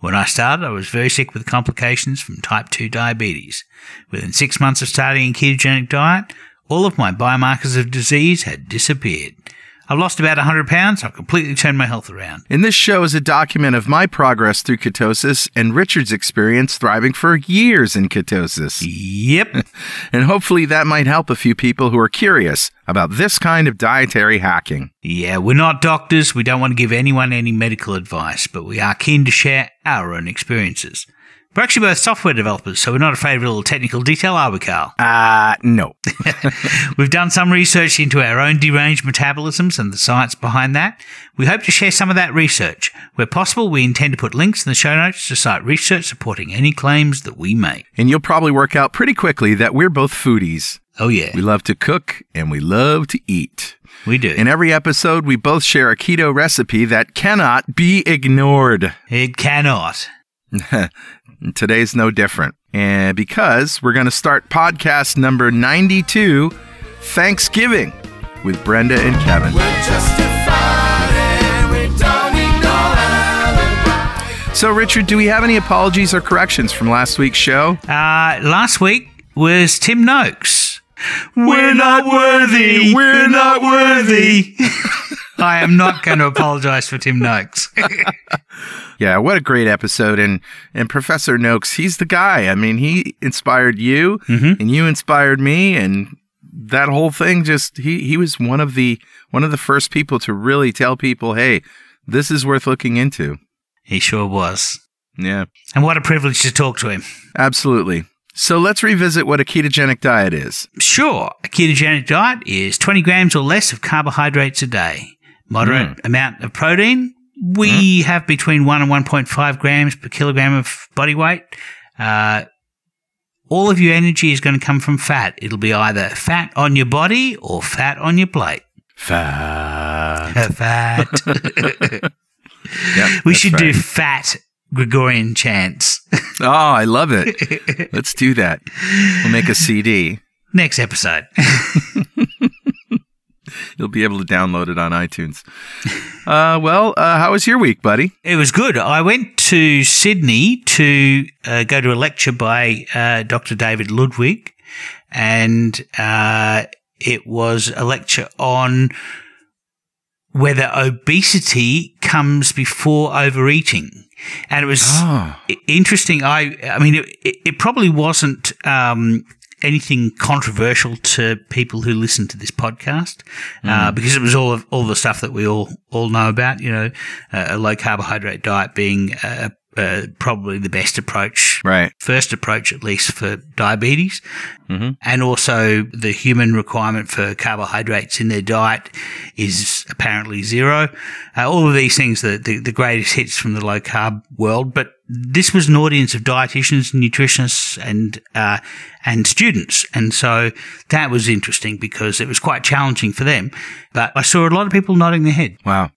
When I started, I was very sick with complications from type 2 diabetes. Within 6 months of starting a ketogenic diet, all of my biomarkers of disease had disappeared. I've lost about 100 pounds. I've completely turned my health around. And this show is a document of my progress through ketosis and Richard's experience thriving for years in ketosis. Yep. And hopefully that might help a few people who are curious about this kind of dietary hacking. Yeah, we're not doctors. We don't want to give anyone any medical advice, but we are keen to share our own experiences. We're actually both software developers, so we're not afraid of a little technical detail, are we, Carl? No. We've done some research into our own deranged metabolisms and the science behind that. We hope to share some of that research. Where possible, we intend to put links in the show notes to cite research supporting any claims that we make. And you'll probably work out pretty quickly that we're both foodies. Oh, yeah. We love to cook and we love to eat. We do. In every episode, we both share a keto recipe that cannot be ignored. It cannot. Today's no different. And because we're going to start podcast number 92, Thanksgiving, with Brenda and Kevin. We're justified and we don't need no alibi. So, Richard, do we have any apologies or corrections from last week's show? Last week was Tim Noakes. We're not worthy. We're not worthy. I am not going to apologize for Tim Noakes. Yeah, what a great episode. And Professor Noakes, he's the guy. I mean, he inspired you, and you inspired me, and that whole thing just he was one of the first people to really tell people, hey, this is worth looking into. He sure was. Yeah. And what a privilege to talk to him. Absolutely. So let's revisit what a ketogenic diet is. Sure. A ketogenic diet is 20 grams or less of carbohydrates a day. Moderate amount of protein. We have between 1 and 1.5 grams per kilogram of body weight. All of your energy is going to come from fat. It'll be either fat on your body or fat on your plate. Fat. Yep, we should do fat Gregorian chants. Oh, I love it. Let's do that. We'll make a CD. Next episode. You'll be able to download it on iTunes. How was your week, buddy? It was good. I went to Sydney to go to a lecture by Dr. David Ludwig, and it was a lecture on whether obesity comes before overeating. And it was interesting. I mean, it probably wasn't anything controversial to people who listen to this podcast, because it was all the stuff that we all know about, you know, a low carbohydrate diet being probably the best approach, right? First approach, at least, for diabetes, and also the human requirement for carbohydrates in their diet is apparently zero. All of these things, the greatest hits from the low carb world, but this was an audience of dietitians, nutritionists, and students, and so that was interesting because it was quite challenging for them. But I saw a lot of people nodding their head. Wow.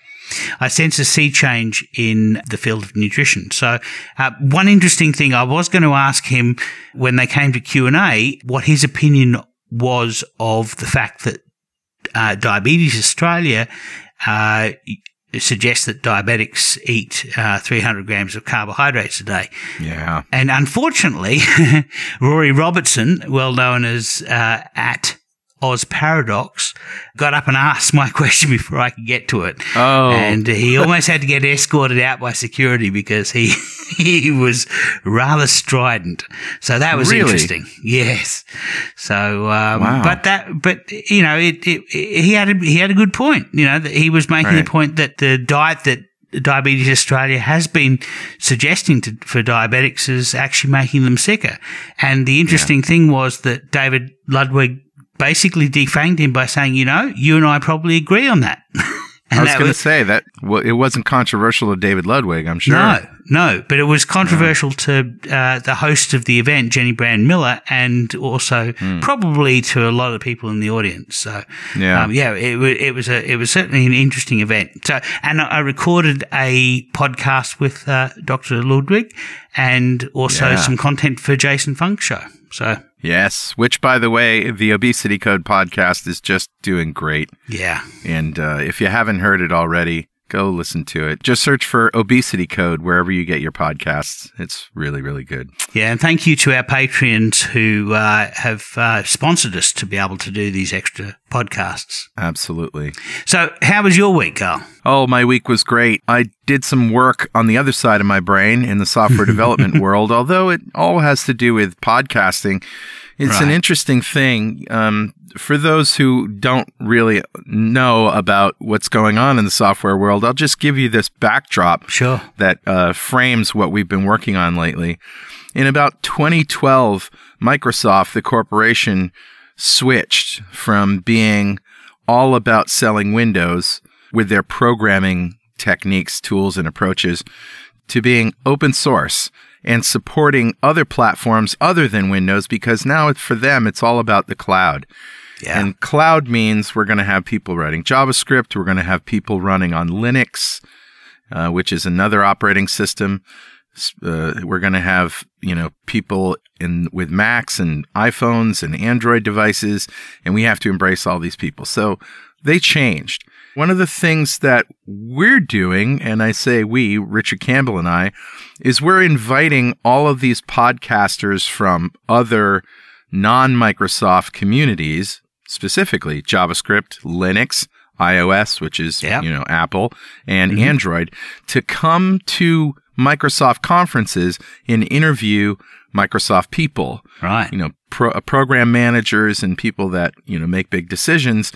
I sense a sea change in the field of nutrition. So one interesting thing, I was going to ask him when they came to Q&A what his opinion was of the fact that Diabetes Australia suggests that diabetics eat 300 grams of carbohydrates a day. Yeah. And unfortunately, Rory Robertson, well known as at Oz Paradox, got up and asked my question before I could get to it. Oh. And he almost had to get escorted out by security because he was rather strident. So that was interesting. Yes. So, wow. You know, he had a good point, you know, that he was making the point that the diet that Diabetes Australia has been suggesting for diabetics is actually making them sicker. And the interesting thing was that David Ludwig basically defanged him by saying, you know, you and I probably agree on that. I was going to say that it wasn't controversial to David Ludwig, I'm sure. No, but it was controversial to the host of the event, Jenny Brand Miller, and also probably to a lot of people in the audience. So, it was certainly an interesting event. So, and I recorded a podcast with Dr. Ludwig and also some content for Jason Funk show. So. Yes, which, by the way, the Obesity Code podcast is just doing great. Yeah. And if you haven't heard it already, go listen to it. Just search for Obesity Code wherever you get your podcasts. It's really, really good. Yeah, and thank you to our Patreons who have sponsored us to be able to do these extra podcasts. Absolutely. So how was your week, Carl? Oh, my week was great. I did some work on the other side of my brain in the software development world, although it all has to do with podcasting. It's an interesting thing. For those who don't really know about what's going on in the software world, I'll just give you this backdrop that frames what we've been working on lately. In about 2012, Microsoft, the corporation, switched from being all about selling Windows with their programming techniques, tools, and approaches to being open source and supporting other platforms other than Windows, because now for them, it's all about the cloud. Yeah. And cloud means we're going to have people writing JavaScript. We're going to have people running on Linux, which is another operating system. We're going to have, people with Macs and iPhones and Android devices, and we have to embrace all these people. So they changed. One of the things that we're doing, and I say we, Richard Campbell and I, is we're inviting all of these podcasters from other non-Microsoft communities, specifically JavaScript, Linux, iOS, which is, Apple, and Android, to come to Microsoft conferences and interview Microsoft people, program managers and people that, make big decisions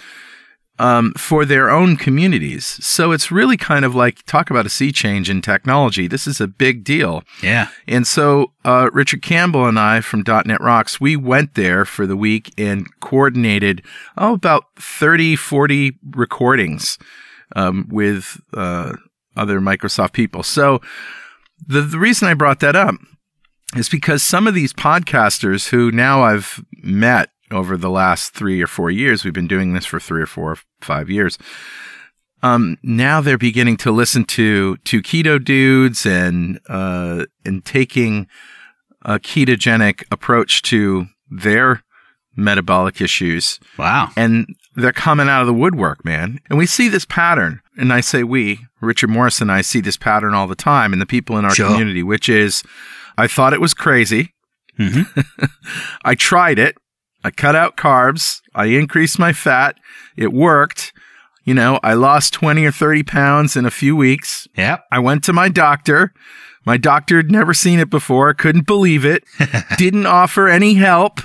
for their own communities. So it's really kind of like, talk about a sea change in technology. This is a big deal. Yeah. And so Richard Campbell and I from .NET Rocks, we went there for the week and coordinated about 30, 40 recordings with other Microsoft people. So the reason I brought that up is because some of these podcasters who now I've met over the last 3 or 4 years, we've been doing this for 3 or 4 or 5 years. Now they're beginning to listen to Two Keto Dudes and taking a ketogenic approach to their metabolic issues. Wow. And they're coming out of the woodwork, man. And we see this pattern. And I say we, Richard Morris and I see this pattern all the time in the people in our community, which is, I thought it was crazy. Mm-hmm. I tried it. I cut out carbs. I increased my fat. It worked. I lost 20 or 30 pounds in a few weeks. Yeah. I went to my doctor. My doctor had never seen it before. Couldn't believe it. Didn't offer any help.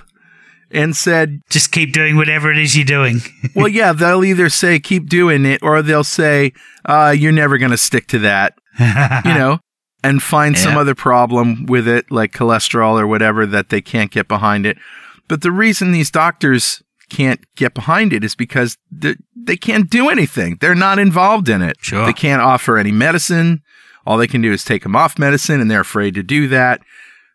And said, just keep doing whatever it is you're doing. Well, yeah, they'll either say, keep doing it, or they'll say, you're never going to stick to that, and find some other problem with it, like cholesterol or whatever, that they can't get behind it. But the reason these doctors can't get behind it is because they can't do anything. They're not involved in it. Sure. They can't offer any medicine. All they can do is take them off medicine, and they're afraid to do that.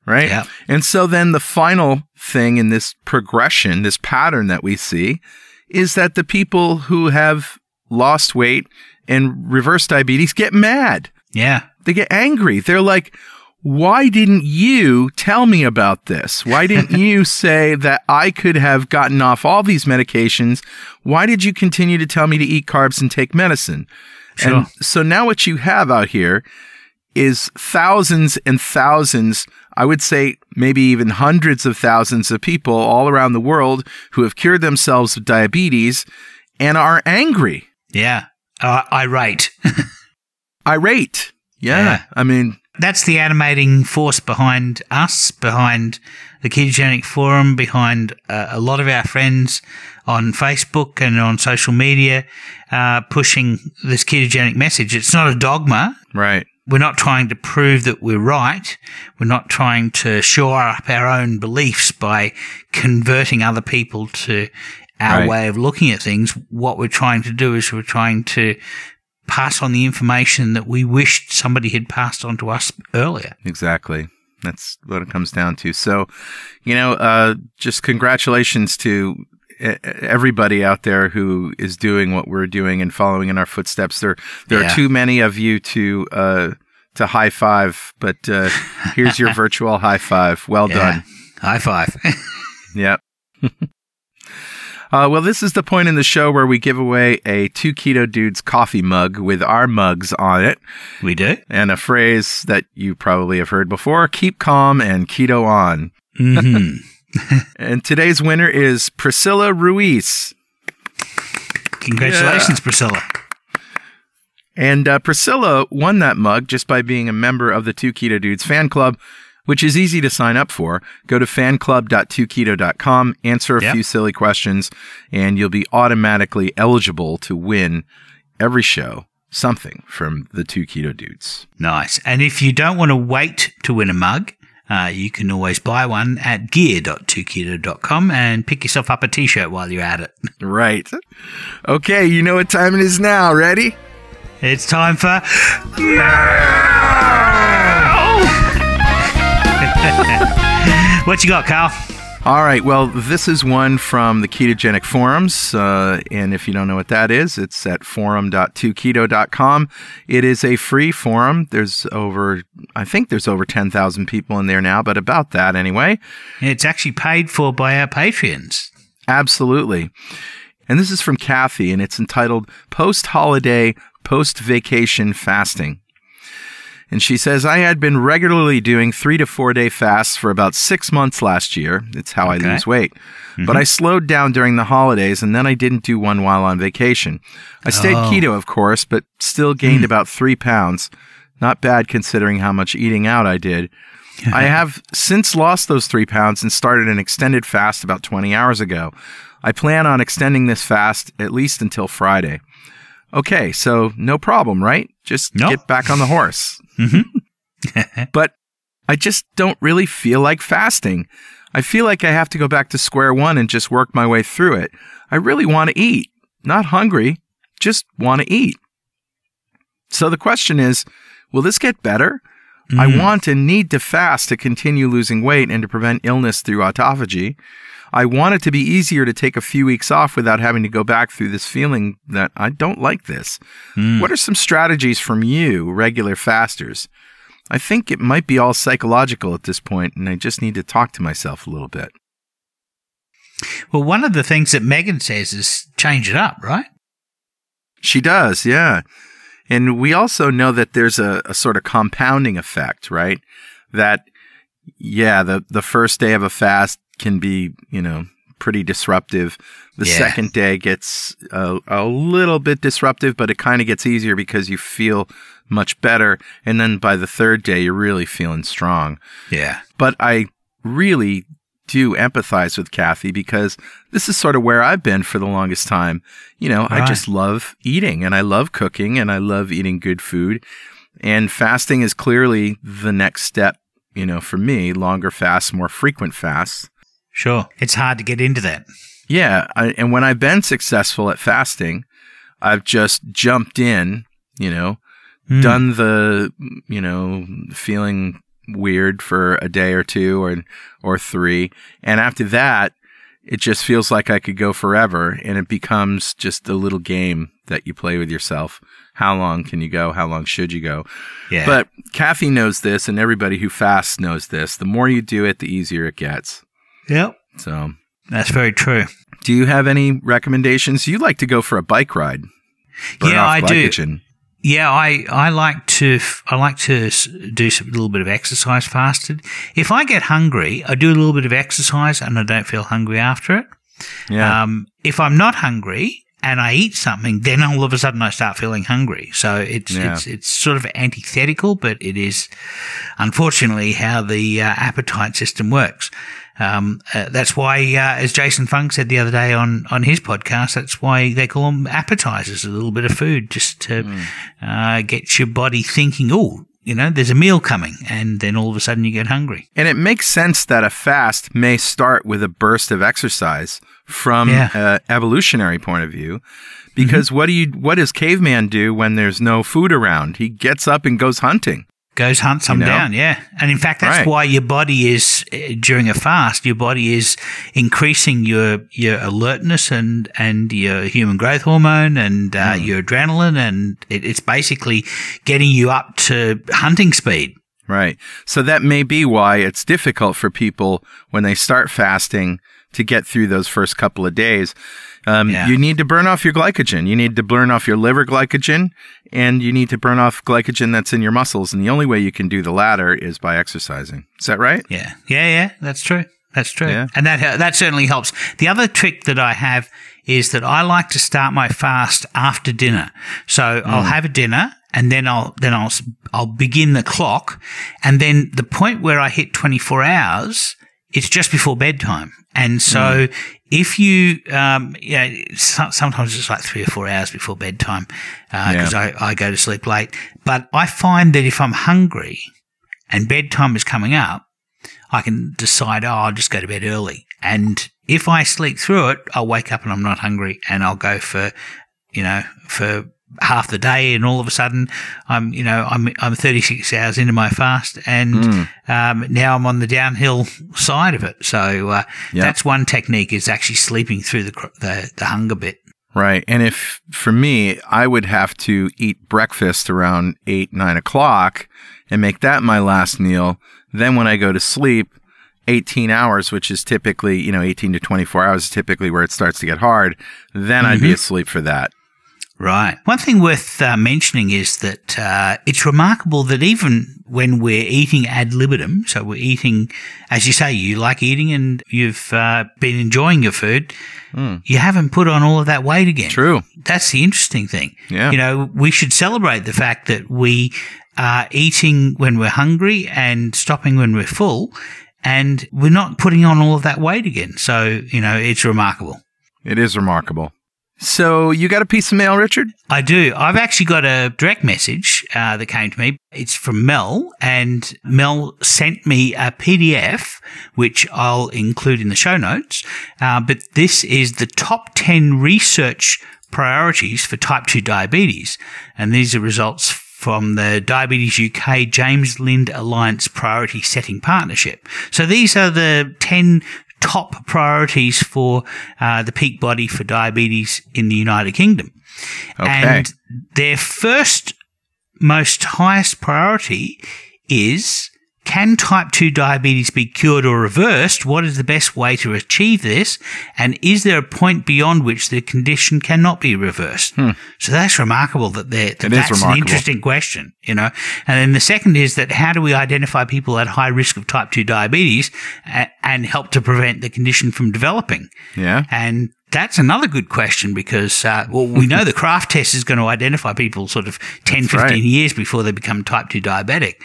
Right? Yeah. And so then the final thing in this progression, this pattern that we see, is that the people who have lost weight and reverse diabetes get mad. Yeah. They get angry. They're like, why didn't you tell me about this? Why didn't you say that I could have gotten off all these medications? Why did you continue to tell me to eat carbs and take medicine? Sure. And so now what you have out here is thousands and thousands, I would say maybe even hundreds of thousands of people all around the world who have cured themselves of diabetes and are angry. Yeah. Irate. Irate. Yeah. I mean, that's the animating force behind us, behind the Ketogenic Forum, behind a lot of our friends on Facebook and on social media pushing this ketogenic message. It's not a dogma. Right. We're not trying to prove that we're right. We're not trying to shore up our own beliefs by converting other people to our way of looking at things. What we're trying to do is we're trying to pass on the information that we wished somebody had passed on to us earlier. Exactly. That's what it comes down to. So, just congratulations to everybody out there who is doing what we're doing and following in our footsteps. There are too many of you to high five, but here's your virtual high five. Well done. High five. Yeah. Well, this is the point in the show where we give away a Two Keto Dudes coffee mug with our mugs on it. We do. And a phrase that you probably have heard before, keep calm and keto on. Mm-hmm. And today's winner is Priscilla Ruiz. Congratulations, Priscilla. And Priscilla won that mug just by being a member of the Two Keto Dudes fan club, which is easy to sign up for. Go to fanclub.2keto.com, answer a few silly questions, and you'll be automatically eligible to win every show something from the Two Keto Dudes. Nice. And if you don't want to wait to win a mug, you can always buy one at gear.2keto.com and pick yourself up a T-shirt while you're at it. Right. Okay, you know what time it is now. Ready? It's time for... What you got, Carl? All right. Well, this is one from the Ketogenic Forums. And if you don't know what that is, it's at forum.2keto.com. It is a free forum. There's over 10,000 people in there now, but about that anyway. It's actually paid for by our Patreons. Absolutely. And this is from Kathy, and it's entitled Post-Holiday, Post-Vacation Fasting. And she says, I had been regularly doing 3 to 4 day fasts for about 6 months last year. It's how I lose weight. Mm-hmm. But I slowed down during the holidays, and then I didn't do one while on vacation. I stayed keto, of course, but still gained about 3 pounds. Not bad considering how much eating out I did. I have since lost those 3 pounds and started an extended fast about 20 hours ago. I plan on extending this fast at least until Friday. Okay, so no problem, right? Just get back on the horse. Mm-hmm. But I just don't really feel like fasting. I feel like I have to go back to square one and just work my way through it. I really want to eat. Not hungry, just want to eat. So the question is, will this get better? Mm. I want and need to fast to continue losing weight and to prevent illness through autophagy. I want it to be easier to take a few weeks off without having to go back through this feeling that I don't like this. Mm. What are some strategies from you, regular fasters? I think it might be all psychological at this point, and I just need to talk to myself a little bit. Well, one of the things that Megan says is change it up, right? She does, yeah. And we also know that there's a sort of compounding effect, right? That, the first day of a fast can be, pretty disruptive. The second day gets a little bit disruptive, but it kind of gets easier because you feel much better. And then by the third day, you're really feeling strong. Yeah. But I really do empathize with Kathy because this is sort of where I've been for the longest time. Right. I just love eating and I love cooking and I love eating good food. And fasting is clearly the next step, for me, longer fasts, more frequent fasts. Sure. It's hard to get into that. Yeah. And when I've been successful at fasting, I've just jumped in, done the, feeling weird for a day or two or three. And after that, it just feels like I could go forever. And it becomes just a little game that you play with yourself. How long can you go? How long should you go? Yeah. But Kathy knows this, and everybody who fasts knows this. The more you do it, the easier it gets. Yep. So that's very true. Do you have any recommendations? You like to go for a bike ride. Burn off glycogen. I do. Yeah, I like to do a little bit of exercise fasted. If I get hungry, I do a little bit of exercise and I don't feel hungry after it. Yeah. If I'm not hungry and I eat something, then all of a sudden I start feeling hungry. So it's sort of antithetical, but it is unfortunately how the appetite system works. That's why, as Jason Funk said the other day on his podcast, that's why they call them appetizers, a little bit of food just to get your body thinking, oh, you know, there's a meal coming, and then all of a sudden you get hungry. And it makes sense that a fast may start with a burst of exercise from an evolutionary point of view, because what does caveman do when there's no food around? He gets up and goes hunting. Goes hunt some down, And in fact, that's why your body is, during a fast, your body is increasing your alertness and your human growth hormone and your adrenaline, and it's basically getting you up to hunting speed. Right. So that may be why it's difficult for people when they start fasting to get through those first couple of days. You need to burn off your glycogen. You need to burn off your liver glycogen, and you need to burn off glycogen that's in your muscles. And the only way you can do the latter is by exercising. Is that right? Yeah. That's true. Yeah. And that certainly helps. The other trick that I have is that I like to start my fast after dinner. So I'll have a dinner, and then I'll begin the clock, and then the point where I hit 24 hours, it's just before bedtime. And so if you, sometimes it's like 3 or 4 hours before bedtime because I go to sleep late. But I find that if I'm hungry and bedtime is coming up, I can decide, I'll just go to bed early. And if I sleep through it, I'll wake up and I'm not hungry, and I'll go for half the day, and all of a sudden I'm 36 hours into my fast, and now I'm on the downhill side of it. So that's one technique, is actually sleeping through the hunger bit. Right. And if, for me, I would have to eat breakfast around 8-9 o'clock and make that my last meal. Then when I go to sleep, 18 hours, which is typically, 18 to 24 hours is typically where it starts to get hard, then I'd be asleep for that. Right. One thing worth mentioning is that it's remarkable that even when we're eating ad libitum, so we're eating, as you say, you like eating and you've been enjoying your food, you haven't put on all of that weight again. True. That's the interesting thing. Yeah. We should celebrate the fact that we are eating when we're hungry and stopping when we're full, and we're not putting on all of that weight again. So, it's remarkable. It is remarkable. So you got a piece of mail, Richard? I do. I've actually got a direct message that came to me. It's from Mel, and Mel sent me a PDF, which I'll include in the show notes. But this is the top 10 research priorities for type 2 diabetes, and these are results from the Diabetes UK James Lind Alliance Priority Setting Partnership. So these are the 10 top priorities for the peak body for diabetes in the United Kingdom. Okay. And their first most highest priority is, can type 2 diabetes be cured or reversed? What is the best way to achieve this? And is there a point beyond which the condition cannot be reversed? So that's remarkable that's an interesting question, And then the second is that, how do we identify people at high risk of type 2 diabetes and help to prevent the condition from developing? Yeah. And that's another good question because, we know the Kraft test is going to identify people sort of 10, 15 years before they become type 2 diabetic.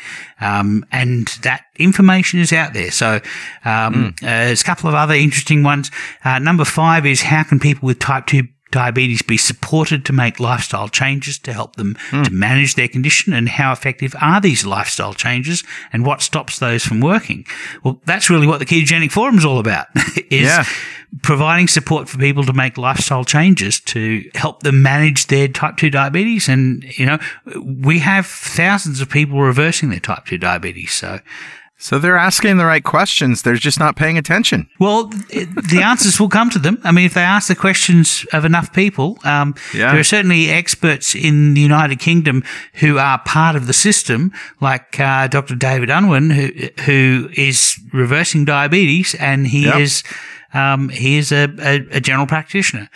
And that information is out there. So, there's a couple of other interesting ones. Number 5 is, how can people with type 2 diabetes be supported to make lifestyle changes to help them to manage their condition, and how effective are these lifestyle changes, and what stops those from working? Well, that's really what the Ketogenic Forum is all about, is providing support for people to make lifestyle changes to help them manage their type 2 diabetes. And, we have thousands of people reversing their type 2 diabetes. So they're asking the right questions. They're just not paying attention. Well, the answers will come to them. I mean, if they ask the questions of enough people, there are certainly experts in the United Kingdom who are part of the system, like Dr. David Unwin, who is reversing diabetes, and he is a general practitioner.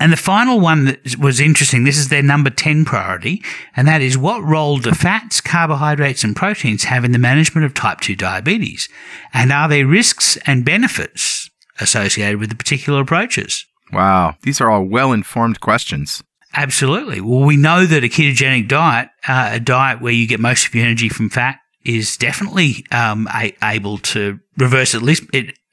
And the final one that was interesting, this is their number 10 priority, and that is, what role do fats, carbohydrates, and proteins have in the management of type 2 diabetes? And are there risks and benefits associated with the particular approaches? Wow. These are all well-informed questions. Absolutely. Well, we know that a ketogenic diet, a diet where you get most of your energy from fat, is definitely able to reverse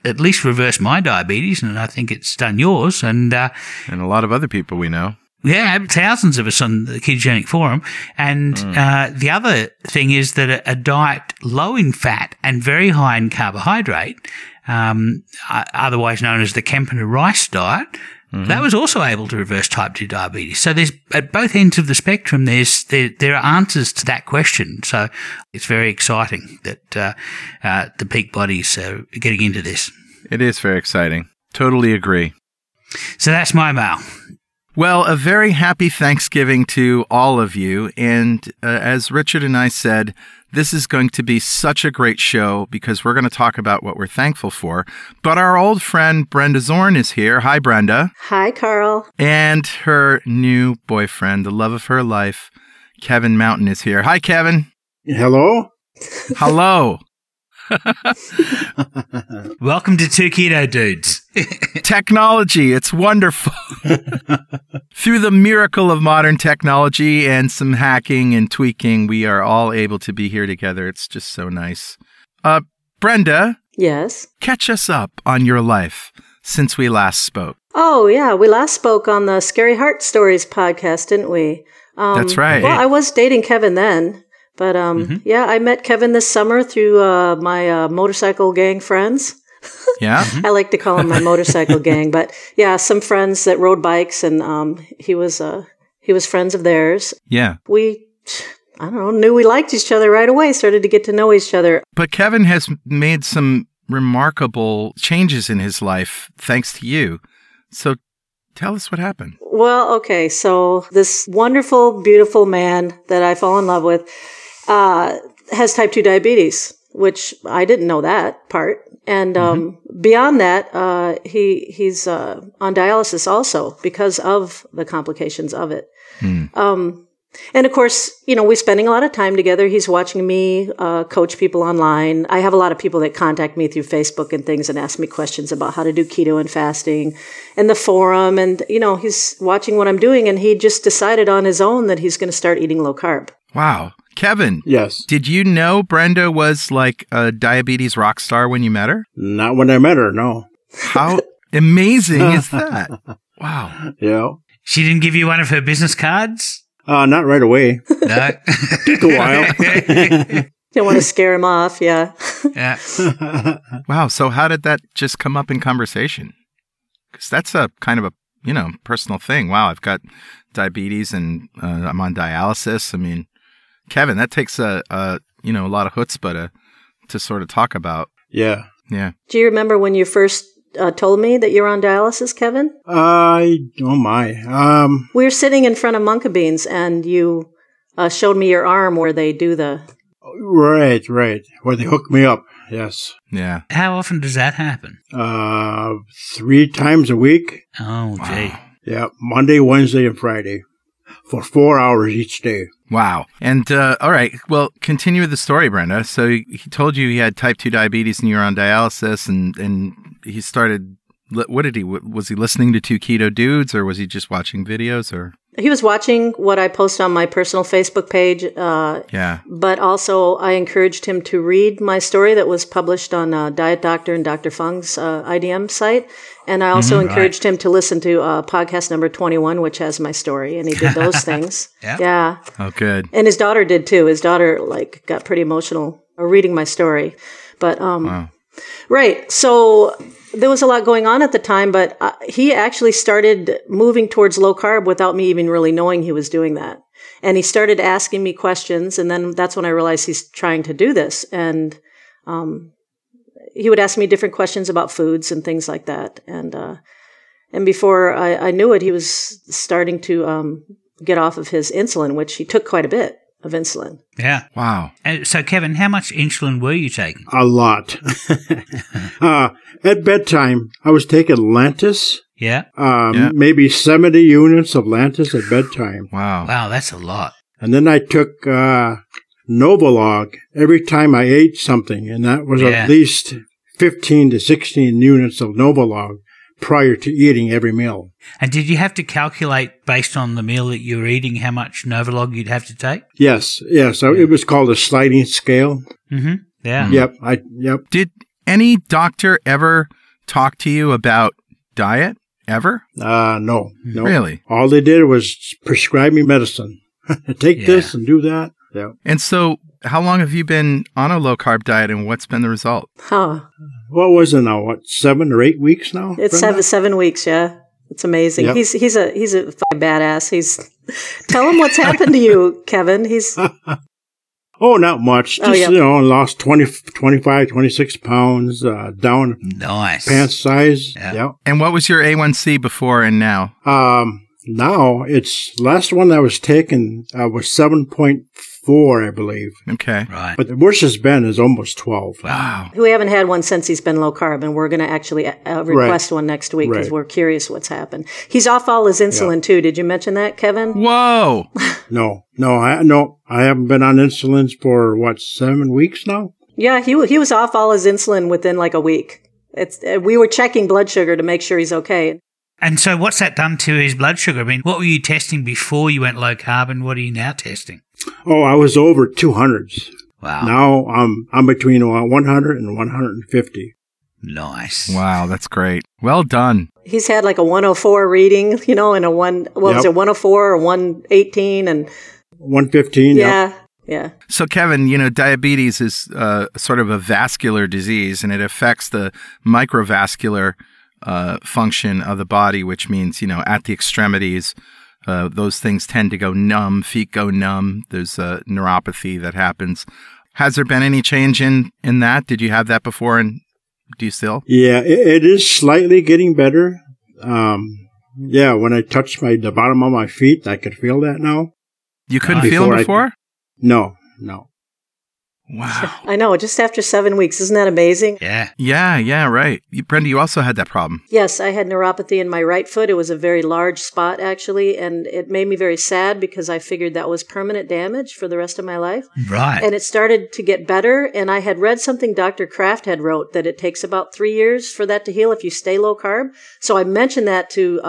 at least reverse my diabetes, and I think it's done yours. And a lot of other people we know. Yeah, thousands of us on the Ketogenic Forum. And the other thing is that a diet low in fat and very high in carbohydrate, otherwise known as the Kempener rice diet, that was also able to reverse type 2 diabetes. So there's at both ends of the spectrum, there are answers to that question. So it's very exciting that the peak bodies are getting into this. It is very exciting. Totally agree. So that's my mail. Well, a very happy Thanksgiving to all of you. And as Richard and I said, this is going to be such a great show because we're going to talk about what we're thankful for. But our old friend Brenda Zorn is here. Hi, Brenda. Hi, Carl. And her new boyfriend, the love of her life, Kevin Mountain is here. Hi, Kevin. Hello. Hello. Welcome to Two Keto Dudes. Technology, it's wonderful. Through the miracle of modern technology and some hacking and tweaking, we are all able to be here together. It's just so nice. Brenda? Yes? Catch us up on your life since we last spoke. Oh, yeah. We last spoke on the Scary Heart Stories podcast, didn't we? That's right. Well, I was dating Kevin then. But, yeah, I met Kevin this summer through my motorcycle gang friends. Yeah. I like to call him my motorcycle gang. But, yeah, some friends that rode bikes, and he was friends of theirs. Yeah. We, I don't know, knew we liked each other right away, started to get to know each other. But Kevin has made some remarkable changes in his life thanks to you. So tell us what happened. Well, okay, so this wonderful, beautiful man that I fall in love with has type 2 diabetes, which I didn't know that part. And beyond that, he's on dialysis also because of the complications of it. And of course, you know, we're spending a lot of time together. He's watching me coach people online. I have a lot of people that contact me through Facebook and things and ask me questions about how to do keto and fasting and the forum. And, you know, he's watching what I'm doing, and he just decided on his own that he's going to start eating low carb. Wow. Kevin. Yes. Did you know Brenda was like a diabetes rock star when you met her? Not when I met her, no. How amazing is that? Wow. Yeah. She didn't give you one of her business cards? Not right away. No. Took a while. Didn't want to scare him off, yeah. Yeah. Wow, so how did that just come up in conversation? Because that's a kind of a, you know, personal thing. Wow, I've got diabetes and I'm on dialysis. I mean, Kevin, that takes a lot of chutzpah to sort of talk about. Yeah. Yeah. Do you remember when you first told me that you're on dialysis, Kevin? We were sitting in front of Monka Beans, and you showed me your arm where they do the... Right. Where they hook me up, yes. Yeah. How often does that happen? 3 times a week. Oh, gee. Wow. Yeah, Monday, Wednesday, and Friday for 4 hours each day. Wow. And, all right, well, continue with the story, Brenda. So he told you he had type 2 diabetes and you were on dialysis, and he started, was he listening to Two Keto Dudes, or was he just watching videos? Or he was watching what I post on my personal Facebook page. Yeah. But also I encouraged him to read my story that was published on Diet Doctor and Dr. Fung's IDM site. And I also encouraged him to listen to podcast number 21, which has my story. And he did those things. Yeah. Oh, good. And his daughter did too. His daughter got pretty emotional reading my story. But wow. Right. So there was a lot going on at the time, but he actually started moving towards low carb without me even really knowing he was doing that. And he started asking me questions. And then that's when I realized he's trying to do this. And he would ask me different questions about foods and things like that. And before I knew it, he was starting to get off of his insulin, which he took quite a bit of insulin. Yeah. Wow. So, Kevin, how much insulin were you taking? A lot. At bedtime, I was taking Lantus. Yeah. Maybe 70 units of Lantus at bedtime. Wow. Wow, that's a lot. And then I took Novolog every time I ate something, and that was at least 15 to 16 units of Novolog prior to eating every meal. And did you have to calculate based on the meal that you were eating how much Novolog you'd have to take? Yes. Yeah. It was called a sliding scale. Mm-hmm. Yeah. Yep. Did any doctor ever talk to you about diet Ever? No. No. Really? All they did was prescribe me medicine. Take this and do that. Yeah. And so how long have you been on a low-carb diet, and what's been the result? Huh. What was it now? What, 7 or 8 weeks now? It's seven weeks, yeah. It's amazing. Yep. He's a fucking badass. Tell him what's happened to you, Kevin. He's oh, not much. Just lost 20, 25, 26 pounds down. Nice. Pant size. Yeah. Yep. And what was your A1C before and now? Now it's last one that was taken was 7.4, I believe. Okay. Right. But the worst has been is almost 12. Wow. We haven't had one since he's been low carb, and we're going to actually request one next week because we're curious what's happened. He's off all his insulin too. Did you mention that, Kevin? Whoa. No, I haven't been on insulin for 7 weeks now? Yeah, he was off all his insulin within a week. We were checking blood sugar to make sure he's okay. And so what's that done to his blood sugar? I mean, what were you testing before you went low carb, and what are you now testing? Oh, I was over 200s. Wow. Now I'm between 100 and 150. Nice. Wow, that's great. Well done. He's had a 104 reading, and a was it 104 or 118 and 115? Yeah. Yep. Yeah. So, Kevin, diabetes is sort of a vascular disease, and it affects the microvascular function of the body, which means, at the extremities, those things tend to go numb, feet go numb. There's a neuropathy that happens. Has there been any change in that? Did you have that before, and do you still? Yeah, it is slightly getting better. When I touched the bottom of my feet, I could feel that now. You couldn't feel them before? No. Wow. I know, just after 7 weeks. Isn't that amazing? Yeah. Yeah, right. Brenda, you also had that problem. Yes, I had neuropathy in my right foot. It was a very large spot, actually, and it made me very sad because I figured that was permanent damage for the rest of my life. Right. And it started to get better, and I had read something Dr. Kraft had wrote that it takes about 3 years for that to heal if you stay low carb. So I mentioned that to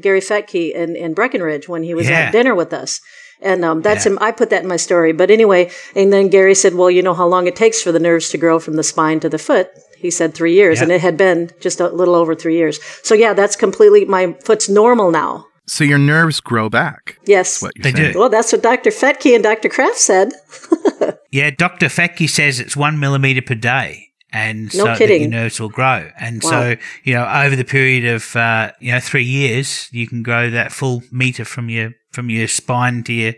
Gary Fettke in Breckenridge when he was at dinner with us. And that's him. I put that in my story. But anyway, and then Gary said, well, you know how long it takes for the nerves to grow from the spine to the foot? He said 3 years. Yeah. And it had been just a little over 3 years. So, that's completely, my foot's normal now. So your nerves grow back. Yes. They do. Well, that's what Dr. Fettke and Dr. Kraft said. Yeah, Dr. Fettke says it's 1 millimeter per day. And no so kidding. That your nerves will grow. And so, over the period of, 3 years, you can grow that full meter from your spine to your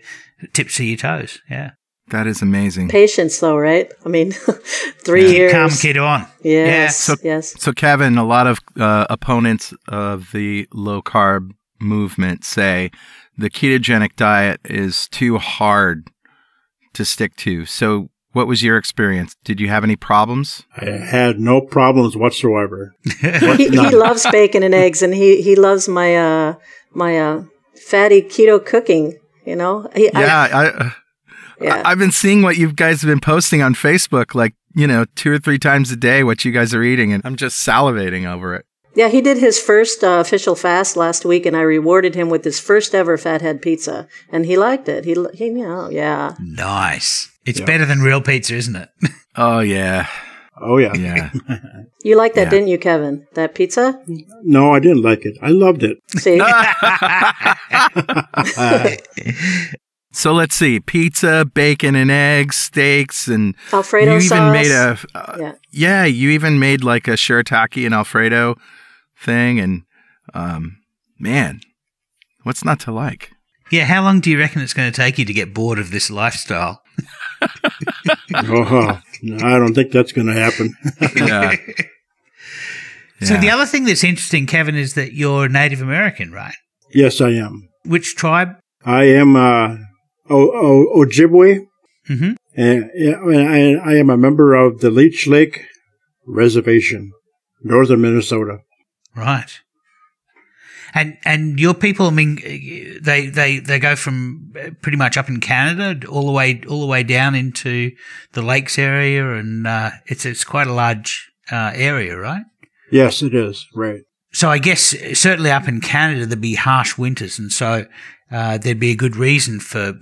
tips of your toes. Yeah. That is amazing. Patience, though, right? I mean, 3 years. Calm kid on. Yes. Yeah. So, Kevin, a lot of opponents of the low-carb movement say the ketogenic diet is too hard to stick to. So, what was your experience? Did you have any problems? I had no problems whatsoever. he loves bacon and eggs, and he loves my my fatty keto cooking. I've been seeing what you guys have been posting on Facebook, 2 or 3 times a day, what you guys are eating, and I'm just salivating over it. Yeah, he did his first official fast last week, and I rewarded him with his first ever Fathead pizza, and he liked it. He. Nice. It's better than real pizza, isn't it? Oh, yeah. You liked that, didn't you, Kevin? That pizza? No, I didn't like it. I loved it. See? So let's see. Pizza, bacon and eggs, steaks, and Alfredo you even sauce. Made a, you even made a shirataki and Alfredo thing. And man, what's not to like? Yeah, how long do you reckon it's going to take you to get bored of this lifestyle? Oh, I don't think that's going to happen. So the other thing that's interesting, Kevin, is that you're Native American, right? Yes, I am. Which tribe? I am Ojibwe, mm-hmm. and I am a member of the Leech Lake Reservation, northern Minnesota. Right. And your people, I mean, they go from pretty much up in Canada all the way down into the lakes area, and it's quite a large area, right? Yes, it is. Right. So I guess certainly up in Canada there'd be harsh winters, and so there'd be a good reason for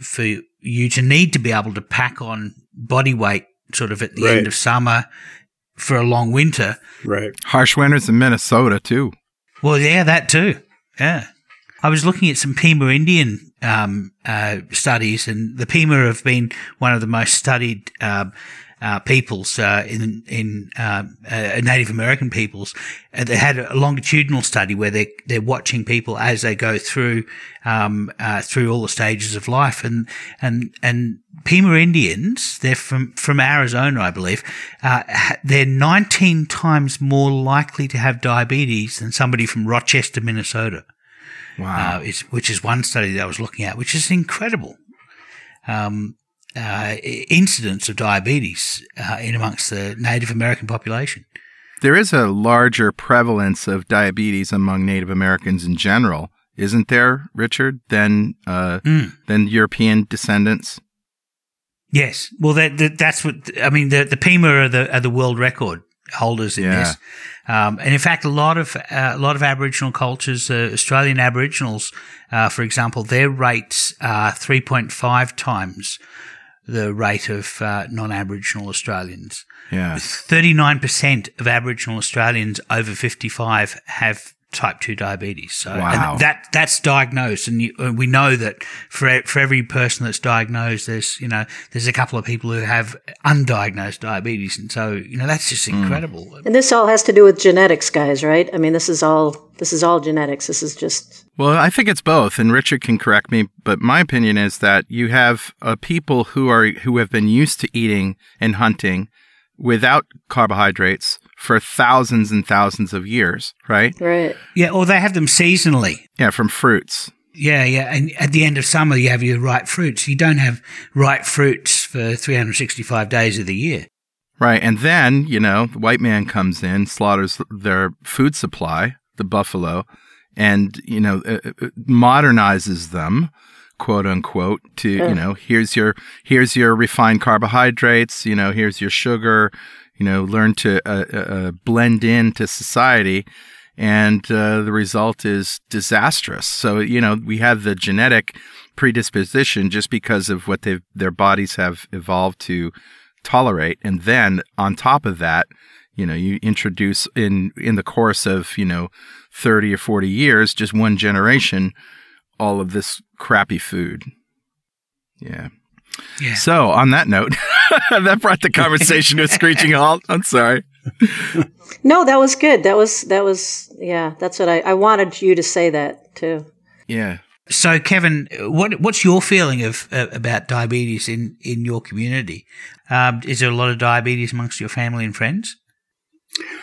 you to need to be able to pack on body weight sort of at the end of summer for a long winter. Right. Harsh winters in Minnesota too. Well, yeah, that too. Yeah. I was looking at some Pima Indian studies, and the Pima have been one of the most studied peoples in Native American peoples. They had a longitudinal study where they're watching people as they go through all the stages of life, and Pima Indians, they're from Arizona, I believe. They're 19 times more likely to have diabetes than somebody from Rochester, Minnesota. Wow. Which is one study that I was looking at, which is incredible. Incidence of diabetes in amongst the Native American population. There is a larger prevalence of diabetes among Native Americans in general, isn't there, Richard, than European descendants? Yes. Well, that's what I mean. The Pima are the world record holders in this, and in fact, a lot of Aboriginal cultures, Australian Aboriginals, for example, their rates are 3.5 times the rate of non-Aboriginal Australians. Yeah. 39% of Aboriginal Australians over 55 have type 2 diabetes. So wow. And that's diagnosed, and we know that for every person that's diagnosed, there's a couple of people who have undiagnosed diabetes, and so that's just incredible. And this all has to do with genetics, guys, right? I mean, this is all genetics. This is just well, I think it's both, and Richard can correct me, but my opinion is that you have people who have been used to eating and hunting without carbohydrates for thousands and thousands of years, right? Right. Yeah, or they have them seasonally. Yeah, from fruits. Yeah. And at the end of summer, you have your ripe fruits. You don't have ripe fruits for 365 days of the year. Right. And then, the white man comes in, slaughters their food supply, the buffalo, and, modernizes them, quote unquote, to, here's your refined carbohydrates, here's your sugar, learn to blend into society, and the result is disastrous. So, we have the genetic predisposition just because of what their bodies have evolved to tolerate. And then on top of that, you introduce in the course of, 30 or 40 years, just one generation, all of this crappy food. Yeah. Yeah. So, on that note, that brought the conversation to a screeching halt. I'm sorry. No, that was good. That was that's what I wanted you to say that too. Yeah. So, Kevin, what's your feeling of about diabetes in your community? Is there a lot of diabetes amongst your family and friends?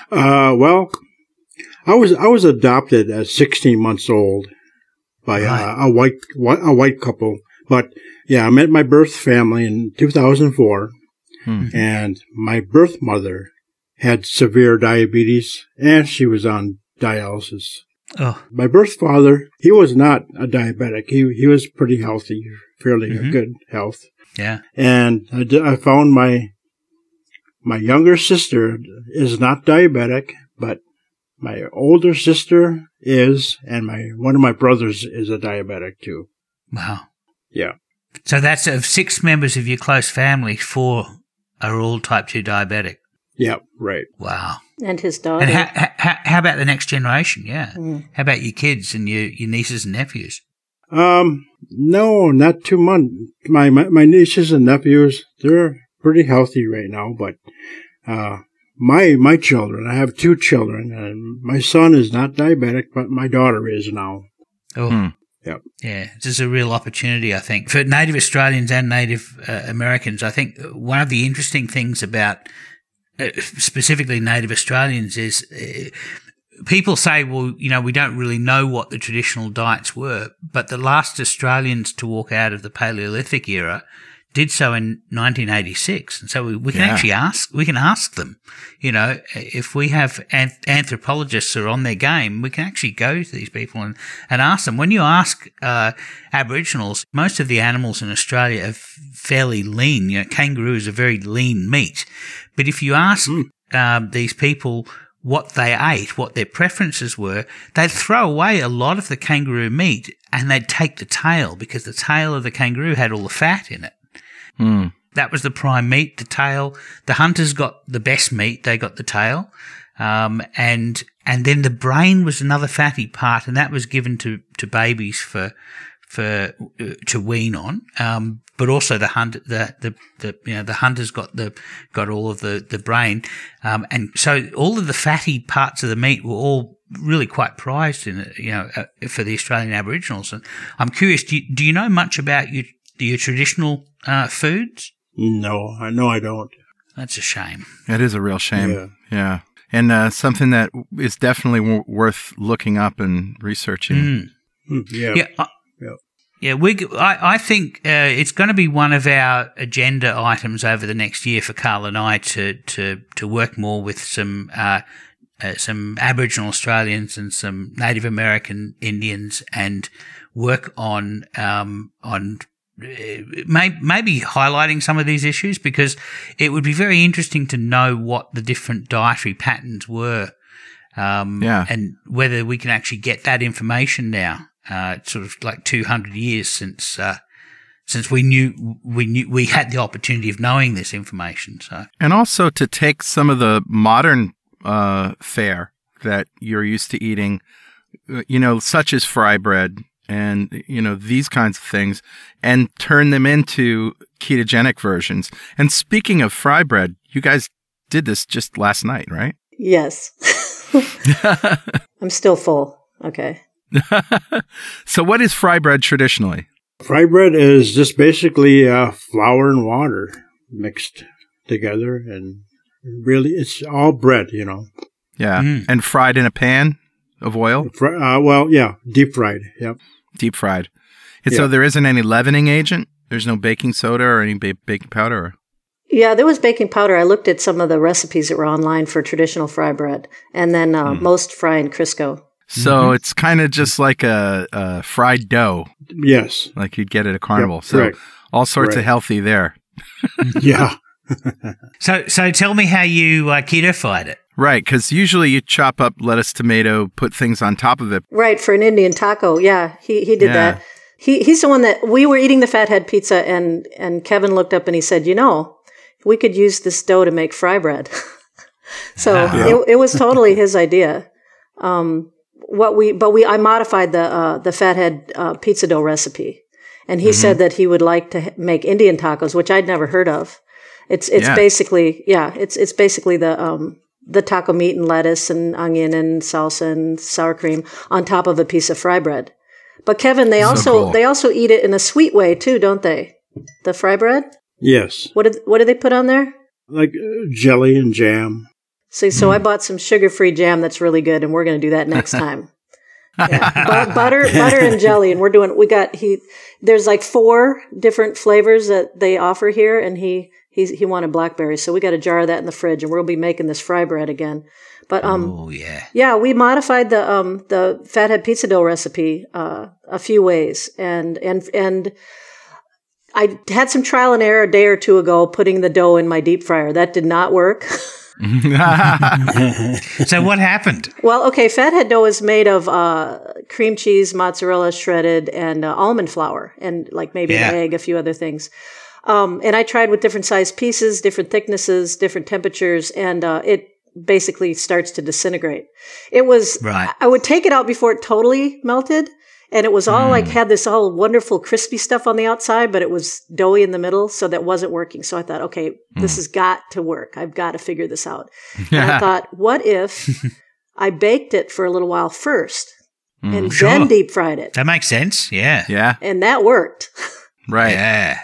Well, I was adopted at 16 months old by a white couple, but yeah, I met my birth family in 2004, and my birth mother had severe diabetes, and she was on dialysis. Oh. My birth father, he was not a diabetic. He was pretty healthy, fairly good health. Yeah. And I found my younger sister is not diabetic, but my older sister is, and one of my brothers is a diabetic too. Wow. Yeah. So that's of 6 members of your close family, 4 are all type 2 diabetic. Yeah, right. Wow. And his daughter. And how about the next generation? Yeah. Mm. How about your kids and your nieces and nephews? No, not too much. My nieces and nephews, they're pretty healthy right now, but my children, I have 2 children, and my son is not diabetic, but my daughter is now. Oh. Mm. Yep. Yeah, this is a real opportunity, I think, for Native Australians and Native Americans. I think one of the interesting things about specifically Native Australians is people say, well, we don't really know what the traditional diets were, but the last Australians to walk out of the Paleolithic era did so in 1986, and so we can actually ask them, if we have anthropologists who are on their game, we can actually go to these people and ask them. When you ask Aboriginals, most of the animals in Australia are fairly lean. Kangaroo is a very lean meat, but if you ask these people what they ate, what their preferences were, they'd throw away a lot of the kangaroo meat and they'd take the tail, because the tail of the kangaroo had all the fat in it. Mm. That was the prime meat, the tail. The hunters got the best meat, they got the tail. And then the brain was another fatty part, and that was given to babies to wean on. But also the hunters got all of the brain. And so all of the fatty parts of the meat were all really quite prized in it, for the Australian Aboriginals. And I'm curious, do you know much about your traditional foods? No, I don't. That's a shame. That is a real shame. Yeah. And something that is definitely worth looking up and researching. Yeah, I think it's going to be one of our agenda items over the next year for Carl and I to work more with some Aboriginal Australians and some Native American Indians and work on maybe highlighting some of these issues, because it would be very interesting to know what the different dietary patterns were, and whether we can actually get that information now. It's sort of like 200 years since we knew we had the opportunity of knowing this information. So, and also to take some of the modern fare that you're used to eating, such as fry bread and these kinds of things, and turn them into ketogenic versions. And speaking of fry bread, you guys did this just last night, right? Yes. I'm still full. Okay. So what is fry bread traditionally? Fry bread is just basically flour and water mixed together, and really it's all bread, Yeah, and fried in a pan of oil? Deep fried, yep. Deep fried. And so there isn't any leavening agent? There's no baking soda or any baking powder? Yeah, there was baking powder. I looked at some of the recipes that were online for traditional fry bread, and then most fry in Crisco. So it's kind of just like a fried dough. Yes. Like you'd get at a carnival. Yep, so all sorts of healthy there. Yeah. So tell me how you keto-fied it. Right, because usually you chop up lettuce, tomato, put things on top of it. Right, for an Indian taco. Yeah, he did that. He's the one that we were eating the fathead pizza, and Kevin looked up and he said, we could use this dough to make fry bread. It was totally his idea. I modified the fathead pizza dough recipe, and he said that he would like to make Indian tacos, which I'd never heard of. It's basically the taco meat and lettuce and onion and salsa and sour cream on top of a piece of fry bread. But Kevin, they also eat it in a sweet way too, don't they? The fry bread? Yes. What do they put on there? Like jelly and jam. See, so I bought some sugar-free jam that's really good, and we're going to do that next time. Yeah. butter and jelly, and there's like 4 different flavors that they offer here, and he wanted blackberry, so we got a jar of that in the fridge, and we'll be making this fry bread again. But we modified the fathead pizza dough recipe a few ways, and I had some trial and error a day or two ago putting the dough in my deep fryer. That did not work. So what happened? Well, okay, fathead dough is made of cream cheese, mozzarella shredded, and almond flour, and like maybe an egg, a few other things. And I tried with different size pieces, different thicknesses, different temperatures, and it basically starts to disintegrate. It was right. I would take it out before it totally melted, and it was all had this all wonderful crispy stuff on the outside, but it was doughy in the middle, so that wasn't working. So I thought, okay, this has got to work. I've got to figure this out. And I thought, what if I baked it for a little while first and then deep fried it? That makes sense. Yeah. Yeah. And that worked. Right. Yeah.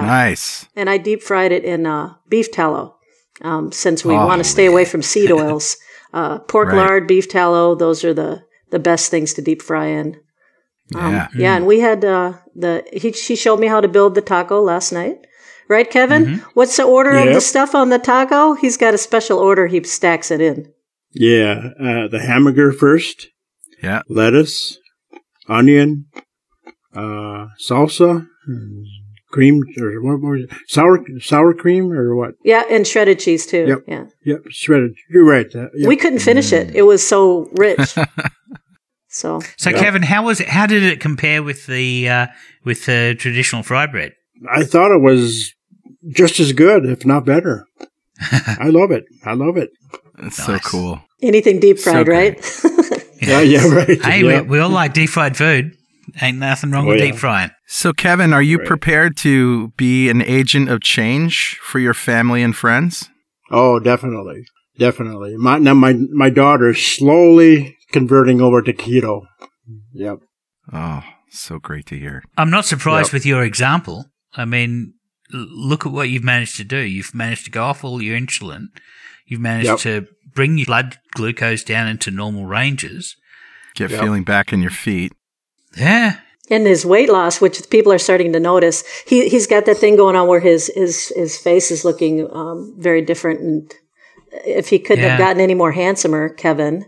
Nice. And I deep fried it in beef tallow, since we want to stay away from seed oils. Pork lard, beef tallow, those are the best things to deep fry in. And we had she showed me how to build the taco last night. Right, Kevin? Mm-hmm. What's the order of the stuff on the taco? He's got a special order. He stacks it in. Yeah. The hamburger first. Yeah. Lettuce, onion, salsa, cream, or what was it? Sour cream or what? Yeah, and shredded cheese too. Yep. Yeah. Yep. Shredded. You're right. Yep. We couldn't finish it. It was so rich. So Kevin, how did it compare with the traditional fry bread? I thought it was just as good, if not better. I love it. I love it. That's nice. So cool. Anything deep fried, so right? Yeah. Yeah, right. Hey, yeah. We all like deep fried food. Ain't nothing wrong with deep frying. So, Kevin, are you prepared to be an agent of change for your family and friends? Oh, definitely. Definitely. My daughter is slowly converting over to keto. Yep. Oh, so great to hear. I'm not surprised with your example. I mean, look at what you've managed to do. You've managed to go off all your insulin. You've managed to bring your blood glucose down into normal ranges. Get feeling back in your feet. Yeah. And his weight loss, which people are starting to notice, he's got that thing going on where his face is looking very different. And if he couldn't have gotten any more handsomer, Kevin,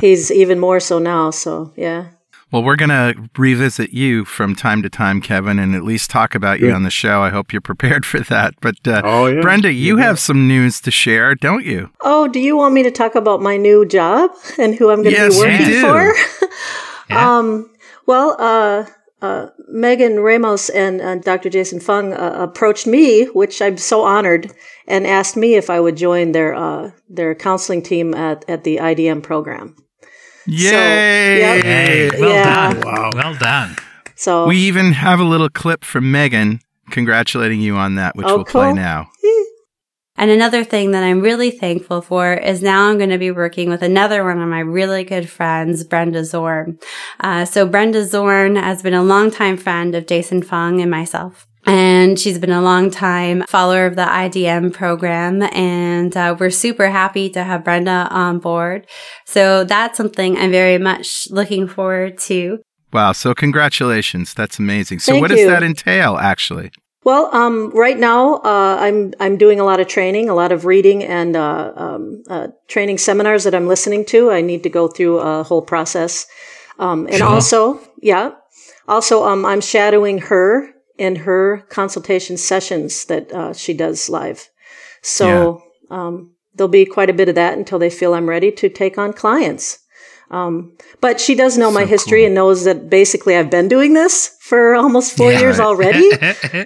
he's even more so now. So, yeah. Well, we're going to revisit you from time to time, Kevin, and at least talk about you on the show. I hope you're prepared for that. But Brenda, you have some news to share, don't you? Oh, do you want me to talk about my new job and who I'm going to be working for? Yeah. Megan Ramos and Dr. Jason Funk approached me, which I'm so honored, and asked me if I would join their counseling team at the IDM program. Yay! So, yay. Well done. Wow. Well done. So we even have a little clip from Megan congratulating you on that, which we'll play now. And another thing that I'm really thankful for is now I'm going to be working with another one of my really good friends, Brenda Zorn. So Brenda Zorn has been a longtime friend of Jason Fung and myself. And she's been a long-time follower of the IDM program, and we're super happy to have Brenda on board. So that's something I'm very much looking forward to. Wow. So congratulations. That's amazing. So what does that entail, actually? Well, right now, I'm doing a lot of training, a lot of reading and, training seminars that I'm listening to. I need to go through a whole process. Also, I'm shadowing her in her consultation sessions that she does live. So there'll be quite a bit of that until they feel I'm ready to take on clients. But she does know my history and knows that basically I've been doing this for almost 4 years already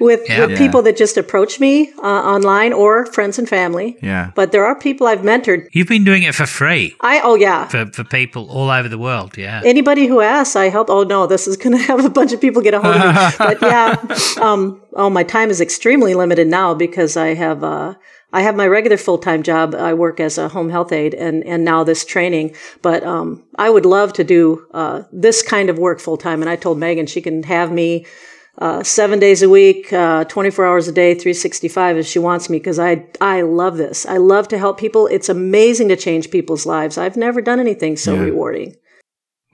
with people that just approach me online or friends and family. Yeah. But there are people I've mentored. You've been doing it for free. For people all over the world, Anybody who asks, I help. Oh, no, this is going to have a bunch of people get a hold of me. But my time is extremely limited now because I have my regular full-time job. I work as a home health aide and now this training. But I would love to do this kind of work full-time. And I told Megan she can have me 7 days a week, 24 hours a day, 365 if she wants me, because I love this. I love to help people. It's amazing to change people's lives. I've never done anything so rewarding.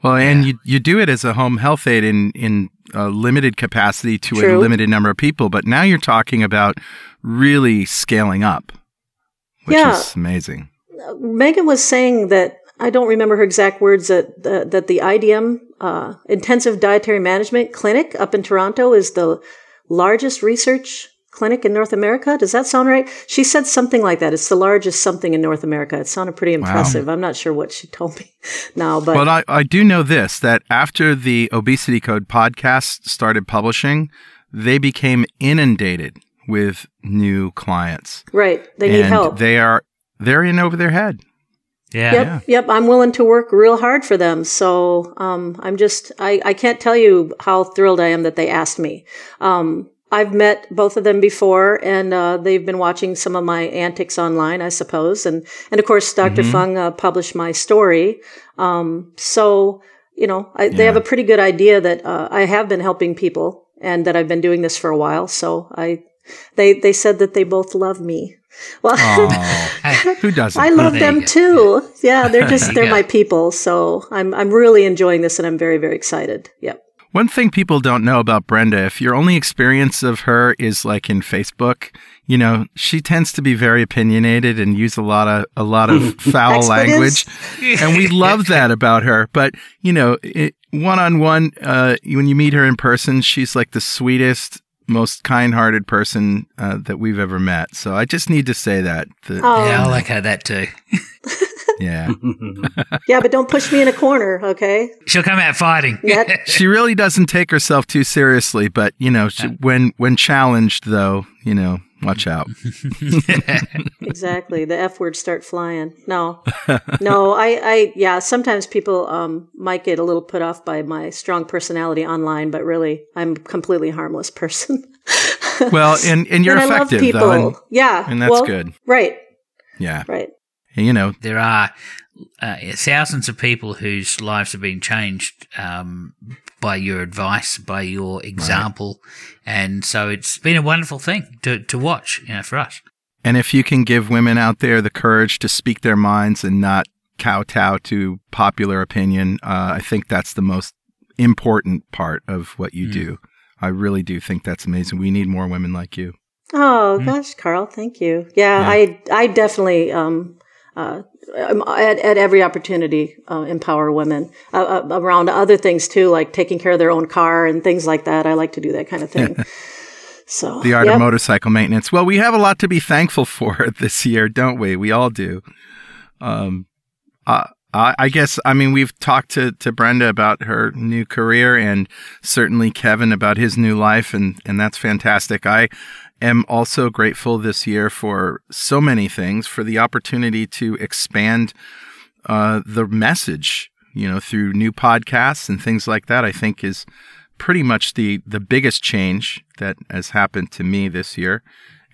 Well, and you do it as a home health aide in a limited capacity to a limited number of people. But now you're talking about really scaling up, which is amazing. Megan was saying that, I don't remember her exact words, that the IDM, Intensive Dietary Management Clinic up in Toronto is the largest research clinic in North America. Does that sound right? She said something like that. It's the largest something in North America. It sounded pretty impressive. Wow. I'm not sure what she told me now. But I do know this, that after the Obesity Code podcast started publishing, they became inundated with new clients. Right. They need help. They're in over their head. Yeah. Yep. I'm willing to work real hard for them. So I can't tell you how thrilled I am that they asked me. I've met both of them before, and they've been watching some of my antics online, I suppose. And of course, Dr. Fung published my story. They have a pretty good idea that I have been helping people and that I've been doing this for a while. So they said that they both love me. Well, who doesn't? I love them too. Yeah, they're my people. So I'm really enjoying this, and I'm very, very excited. Yep. One thing people don't know about Brenda, if your only experience of her is like in Facebook, you know, she tends to be very opinionated and use a lot of foul language. And we love that about her. But, you know, one-on-one, when you meet her in person, she's like the sweetest, most kind-hearted person that we've ever met. So I just need to say that. Yeah, I like her that too. Yeah. Yeah, but don't push me in a corner, okay? She'll come out fighting. Yep. She really doesn't take herself too seriously, but, you know, when challenged, though, you know, Watch out. Exactly. The F words start flying. No, yeah, sometimes people might get a little put off by my strong personality online, but really I'm a completely harmless person. Well, and you're and effective, I love people, though. And, yeah. And that's good. Right. Yeah. Right. And, you know, there are thousands of people whose lives have been changed by your advice, by your example. Right. And so it's been a wonderful thing to watch, you know, for us. And if you can give women out there the courage to speak their minds and not kowtow to popular opinion, I think that's the most important part of what you do. I really do think that's amazing. We need more women like you. Oh, gosh, Carl, thank you. Yeah, yeah. I definitely, at every opportunity, empower women around other things too, like taking care of their own car and things like that. I like to do that kind of thing. So the art of motorcycle maintenance. Well, we have a lot to be thankful for this year, don't we? We all do. I guess, I mean, we've talked to Brenda about her new career and certainly Kevin about his new life, and that's fantastic. I am also grateful this year for so many things, for the opportunity to expand the message, you know, through new podcasts and things like that, I think is pretty much the biggest change that has happened to me this year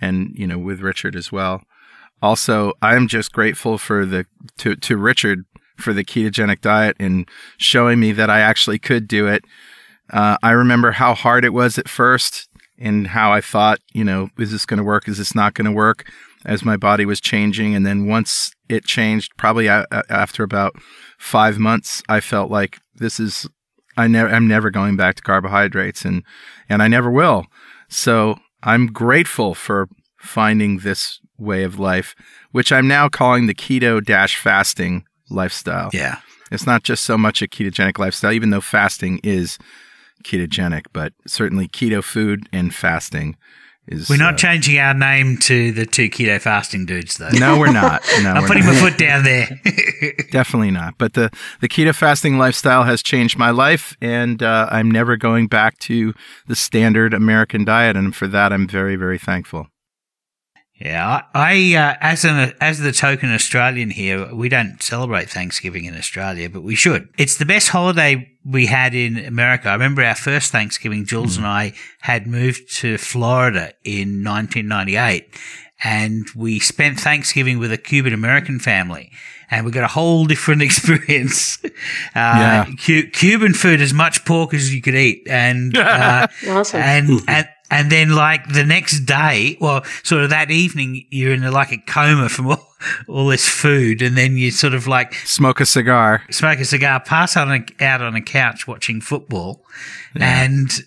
and, you know, with Richard as well. Also, I'm just grateful for to Richard for the ketogenic diet and showing me that I actually could do it. I remember how hard it was at first and how I thought, you know, is this going to work? Is this not going to work? As my body was changing. And then once it changed, probably after about 5 months, I felt like I'm never going back to carbohydrates and I never will. So I'm grateful for finding this way of life, which I'm now calling the keto-fasting lifestyle. Yeah. It's not just so much a ketogenic lifestyle, even though fasting is ketogenic, but certainly keto food and fasting is... We're not changing our name to the Two Keto Fasting Dudes, though. No, we're not. No, I'm putting my foot down there. Definitely not. But the keto fasting lifestyle has changed my life, and I'm never going back to the standard American diet, and for that, I'm very, very thankful. Yeah, as the token Australian here, we don't celebrate Thanksgiving in Australia, but we should. It's the best holiday we had in America. I remember our first Thanksgiving, Jules and I had moved to Florida in 1998, and we spent Thanksgiving with a Cuban-American family, and we got a whole different experience. Cuban food, as much pork as you could eat, and awesome. And then, like, the next day, well, sort of that evening, you're in, like, a coma from all this food, and then you sort of, like... Smoke a cigar, pass out on a couch watching football, and,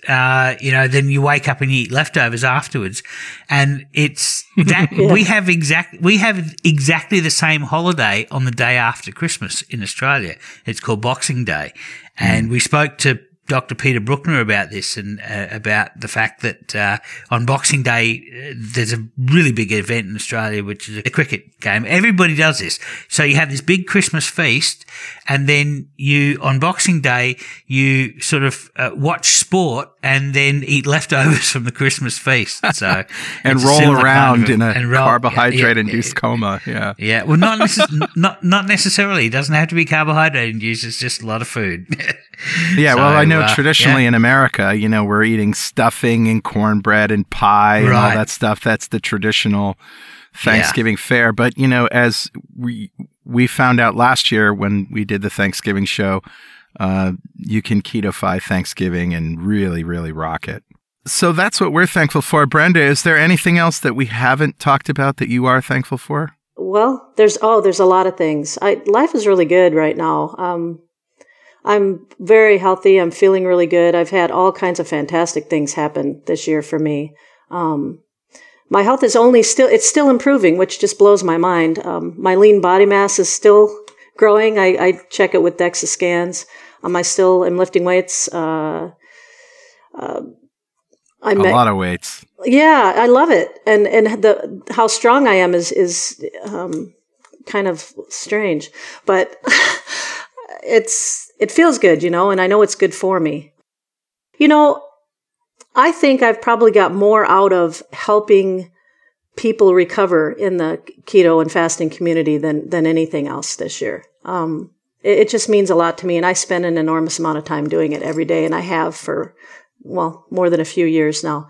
you know, then you wake up and you eat leftovers afterwards. And it's that... we have exactly the same holiday on the day after Christmas in Australia. It's called Boxing Day. And we spoke to Dr. Peter Bruckner about this and about the fact that on Boxing Day there's a really big event in Australia, which is a cricket game. Everybody does this. So you have this big Christmas feast, and then you, on Boxing Day, you sort of watch sport and then eat leftovers from the Christmas feast. So and roll around in a carbohydrate-induced coma. Yeah. Yeah. Well, not necessarily. It doesn't have to be carbohydrate-induced. It's just a lot of food. Yeah. So, well, I know. Traditionally in America, you know, we're eating stuffing and cornbread and pie and all that stuff. That's the traditional Thanksgiving fare. But, you know, as we found out last year when we did the Thanksgiving show, you can keto-fy Thanksgiving and really, really rock it. So that's what we're thankful for. Brenda, is there anything else that we haven't talked about that you are thankful for? Well, there's a lot of things. Life is really good right now. I'm very healthy. I'm feeling really good. I've had all kinds of fantastic things happen this year for me. My health is it's still improving, which just blows my mind. My lean body mass is still growing. I check it with DEXA scans. I still am lifting weights. A lot of weights. Yeah, I love it. And how strong I am is kind of strange, but it feels good, you know, and I know it's good for me. You know, I think I've probably got more out of helping people recover in the keto and fasting community than anything else this year. It just means a lot to me, and I spend an enormous amount of time doing it every day, and I have for, well, more than a few years now.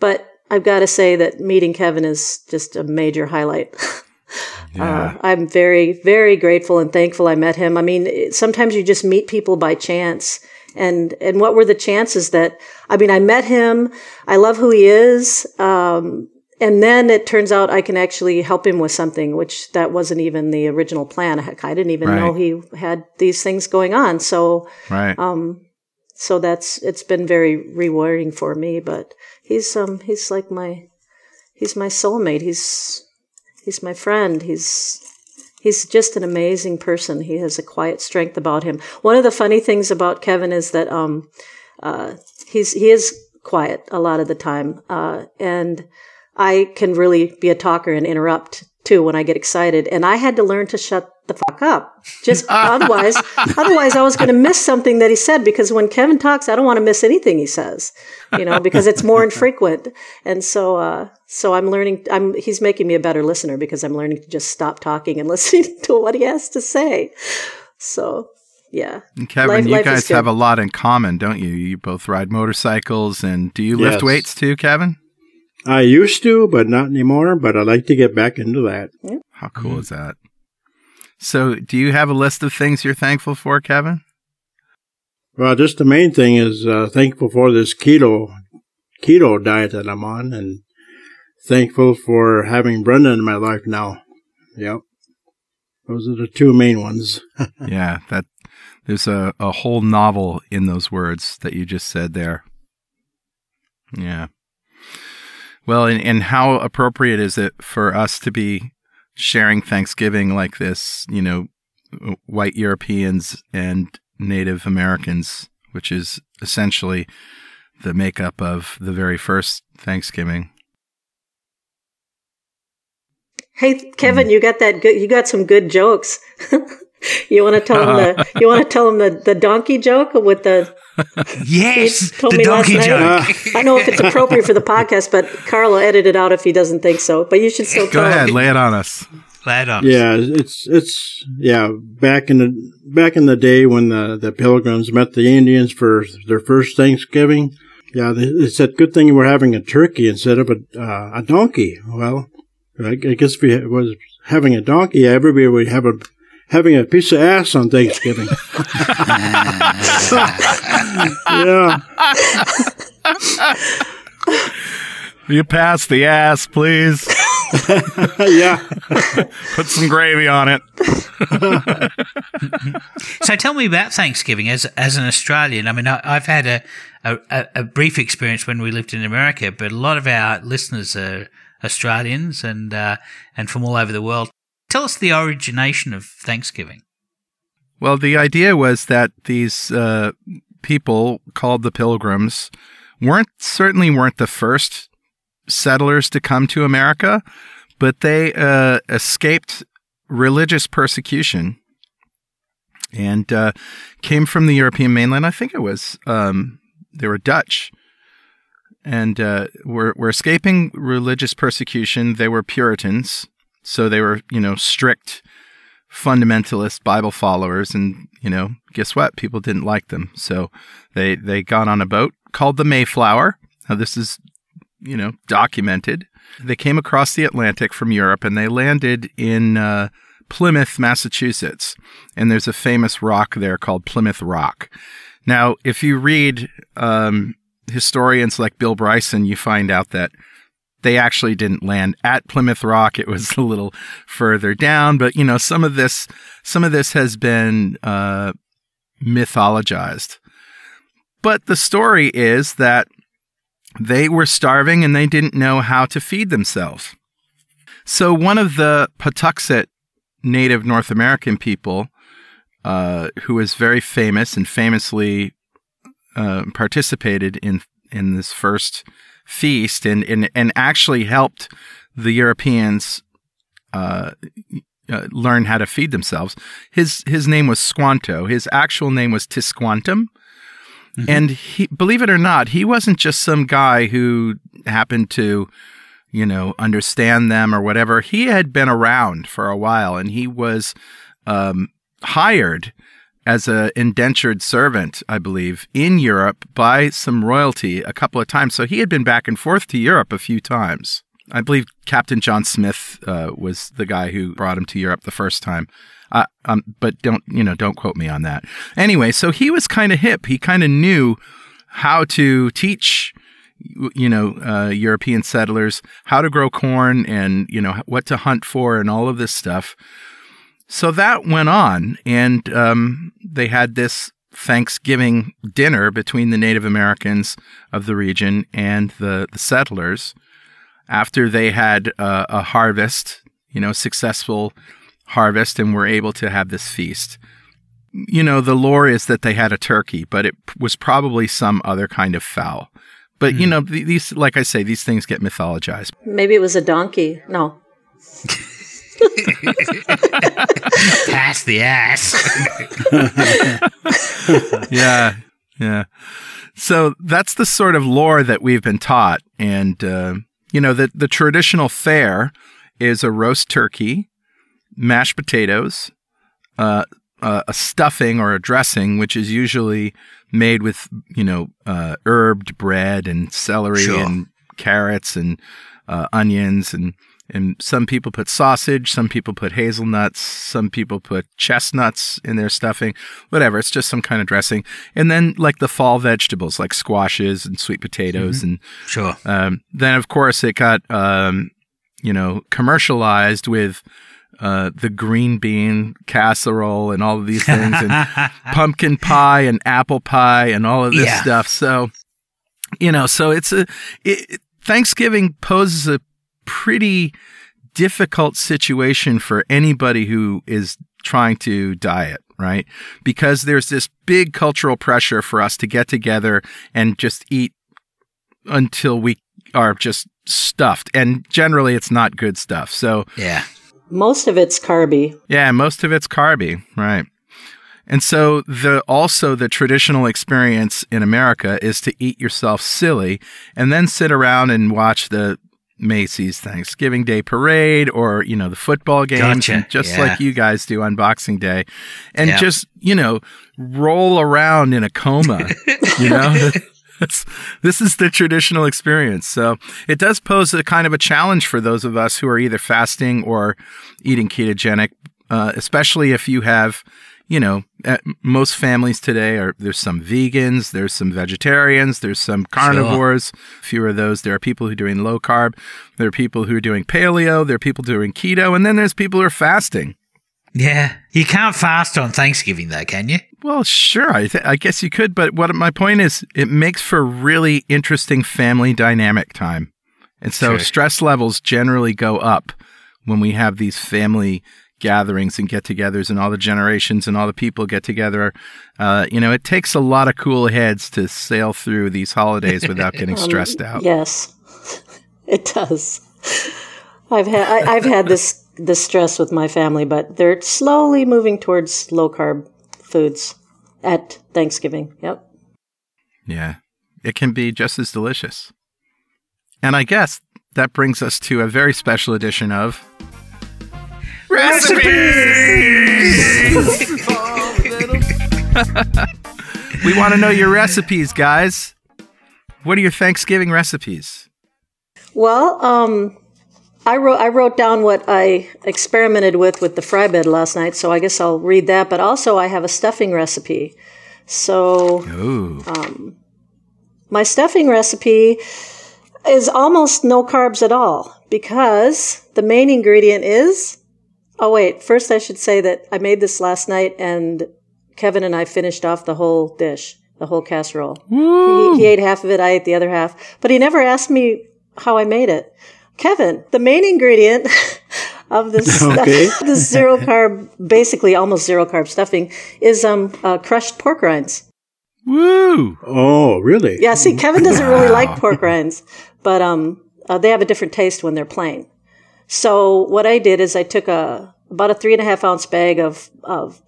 But I've got to say that meeting Kevin is just a major highlight. Yeah. I'm very, very grateful and thankful I met him. I mean, sometimes you just meet people by chance. And what were the chances that, I mean, I met him, I love who he is, and then it turns out I can actually help him with something, which that wasn't even the original plan. Heck, I didn't even know he had these things going on. So, so it's been very rewarding for me, but he's like he's my soulmate. He's my friend. He's just an amazing person. He has a quiet strength about him. One of the funny things about Kevin is that he is quiet a lot of the time, and I can really be a talker and interrupt too when I get excited. And I had to learn to shut the fuck up. Just otherwise I was going to miss something that he said, because when Kevin talks, I don't want to miss anything he says, because it's more infrequent. And so I'm learning, he's making me a better listener, because I'm learning to just stop talking and listening to what he has to say. So, yeah. And Kevin, life guys have a lot in common, don't you? You both ride motorcycles, and do you lift weights too, Kevin? I used to, but not anymore, but I'd like to get back into that. Yeah. How cool is that? So do you have a list of things you're thankful for, Kevin? Well, just the main thing is thankful for this keto diet that I'm on, and thankful for having Brenda in my life now. Yep. Those are the two main ones. Yeah, that there's a whole novel in those words that you just said there. Yeah. Well, and how appropriate is it for us to be sharing Thanksgiving like this, white Europeans and Native Americans, which is essentially the makeup of the very first Thanksgiving. Hey, Kevin, you got you got some good jokes. You want to tell them the donkey joke with the yes, the donkey joke. I know if it's appropriate for the podcast, but Carl will edit it out if he doesn't think so. But you should still go ahead, lay it on us. Yeah, it's back in the day when the Pilgrims met the Indians for their first Thanksgiving. Yeah, they said, good thing we're having a turkey instead of a donkey. Well, I guess if we was having a donkey, everybody would have having a piece of ass on Thanksgiving. Yeah. You pass the ass, please. Yeah. Put some gravy on it. So tell me about Thanksgiving as an Australian. I mean, I've had a brief experience when we lived in America, but a lot of our listeners are Australians and from all over the world. Tell us the origination of Thanksgiving. Well, the idea was that these people called the Pilgrims weren't the first settlers to come to America, but they escaped religious persecution and came from the European mainland. I think it was they were Dutch, and were escaping religious persecution. They were Puritans. So they were, strict fundamentalist Bible followers, and, guess what? People didn't like them. So they got on a boat called the Mayflower. Now this is, documented. They came across the Atlantic from Europe, and they landed in Plymouth, Massachusetts. And there's a famous rock there called Plymouth Rock. Now, if you read historians like Bill Bryson, you find out that they actually didn't land at Plymouth Rock. It was a little further down, but some of this has been mythologized. But the story is that they were starving and they didn't know how to feed themselves. So one of the Patuxent Native North American people, who was very famous and famously participated in this first feast and actually helped the Europeans learn how to feed themselves. His name was Squanto. His actual name was Tisquantum. Mm-hmm. And he, believe it or not, he wasn't just some guy who happened to, you know, understand them or whatever. He had been around for a while, and he was hired as an indentured servant, I believe, in Europe by some royalty a couple of times. So he had been back and forth to Europe a few times. I believe Captain John Smith was the guy who brought him to Europe the first time. But don't quote me on that. Anyway, so he was kind of hip. He kind of knew how to teach, European settlers how to grow corn and, what to hunt for and all of this stuff. So that went on, and they had this Thanksgiving dinner between the Native Americans of the region and the settlers after they had a harvest, successful harvest, and were able to have this feast. The lore is that they had a turkey, but it was probably some other kind of fowl. But, these, like I say, these things get mythologized. Maybe it was a donkey. No. Pass the ass. Yeah. So that's the sort of lore that we've been taught. And, the traditional fare is a roast turkey, mashed potatoes, a stuffing or a dressing, which is usually made with, herbed bread and celery and carrots and onions. And some people put sausage, some people put hazelnuts, some people put chestnuts in their stuffing, whatever. It's just some kind of dressing. And then like the fall vegetables, like squashes and sweet potatoes. Mm-hmm. Then, of course, it got, commercialized with the green bean casserole and all of these things, and pumpkin pie and apple pie and all of this stuff. So, Thanksgiving poses a pretty difficult situation for anybody who is trying to diet, right? Because there's this big cultural pressure for us to get together and just eat until we are just stuffed. And generally, it's not good stuff. So, most of it's carby. Yeah, most of it's carby, right. And so the traditional experience in America is to eat yourself silly and then sit around and watch the Macy's Thanksgiving Day Parade or, the football games, gotcha. Just like you guys do on Boxing Day, and just, roll around in a coma, This is the traditional experience. So it does pose a kind of a challenge for those of us who are either fasting or eating ketogenic, especially if you have, at most families today there's some vegans, there's some vegetarians, there's some carnivores, fewer of those. There are people who are doing low carb, there are people who are doing paleo, there are people doing keto, and then there's people who are fasting. Yeah. You can't fast on Thanksgiving, though, can you? Well, sure. I guess you could. But what my point is, it makes for really interesting family dynamic time. And so stress levels generally go up when we have these family gatherings and get-togethers, and all the generations and all the people get together. It takes a lot of cool heads to sail through these holidays without getting stressed out. Yes, it does. I've had this the stress with my family, but they're slowly moving towards low-carb foods at Thanksgiving. Yep. Yeah. It can be just as delicious. And I guess that brings us to a very special edition of Recipes! We want to know your recipes, guys. What are your Thanksgiving recipes? Well, I wrote down what I experimented with the fry bed last night, so I guess I'll read that. But also, I have a stuffing recipe. So, my stuffing recipe is almost no carbs at all because the main ingredient is... Oh, wait. First, I should say that I made this last night, and Kevin and I finished off the whole dish, the whole casserole. He ate half of it, I ate the other half. But he never asked me how I made it. Kevin, the main ingredient of this this zero carb, basically almost zero carb stuffing is crushed pork rinds. Woo! Oh, really? Yeah. See, Kevin doesn't really like pork rinds, but they have a different taste when they're plain. So what I did is I took about a 3.5 ounce bag of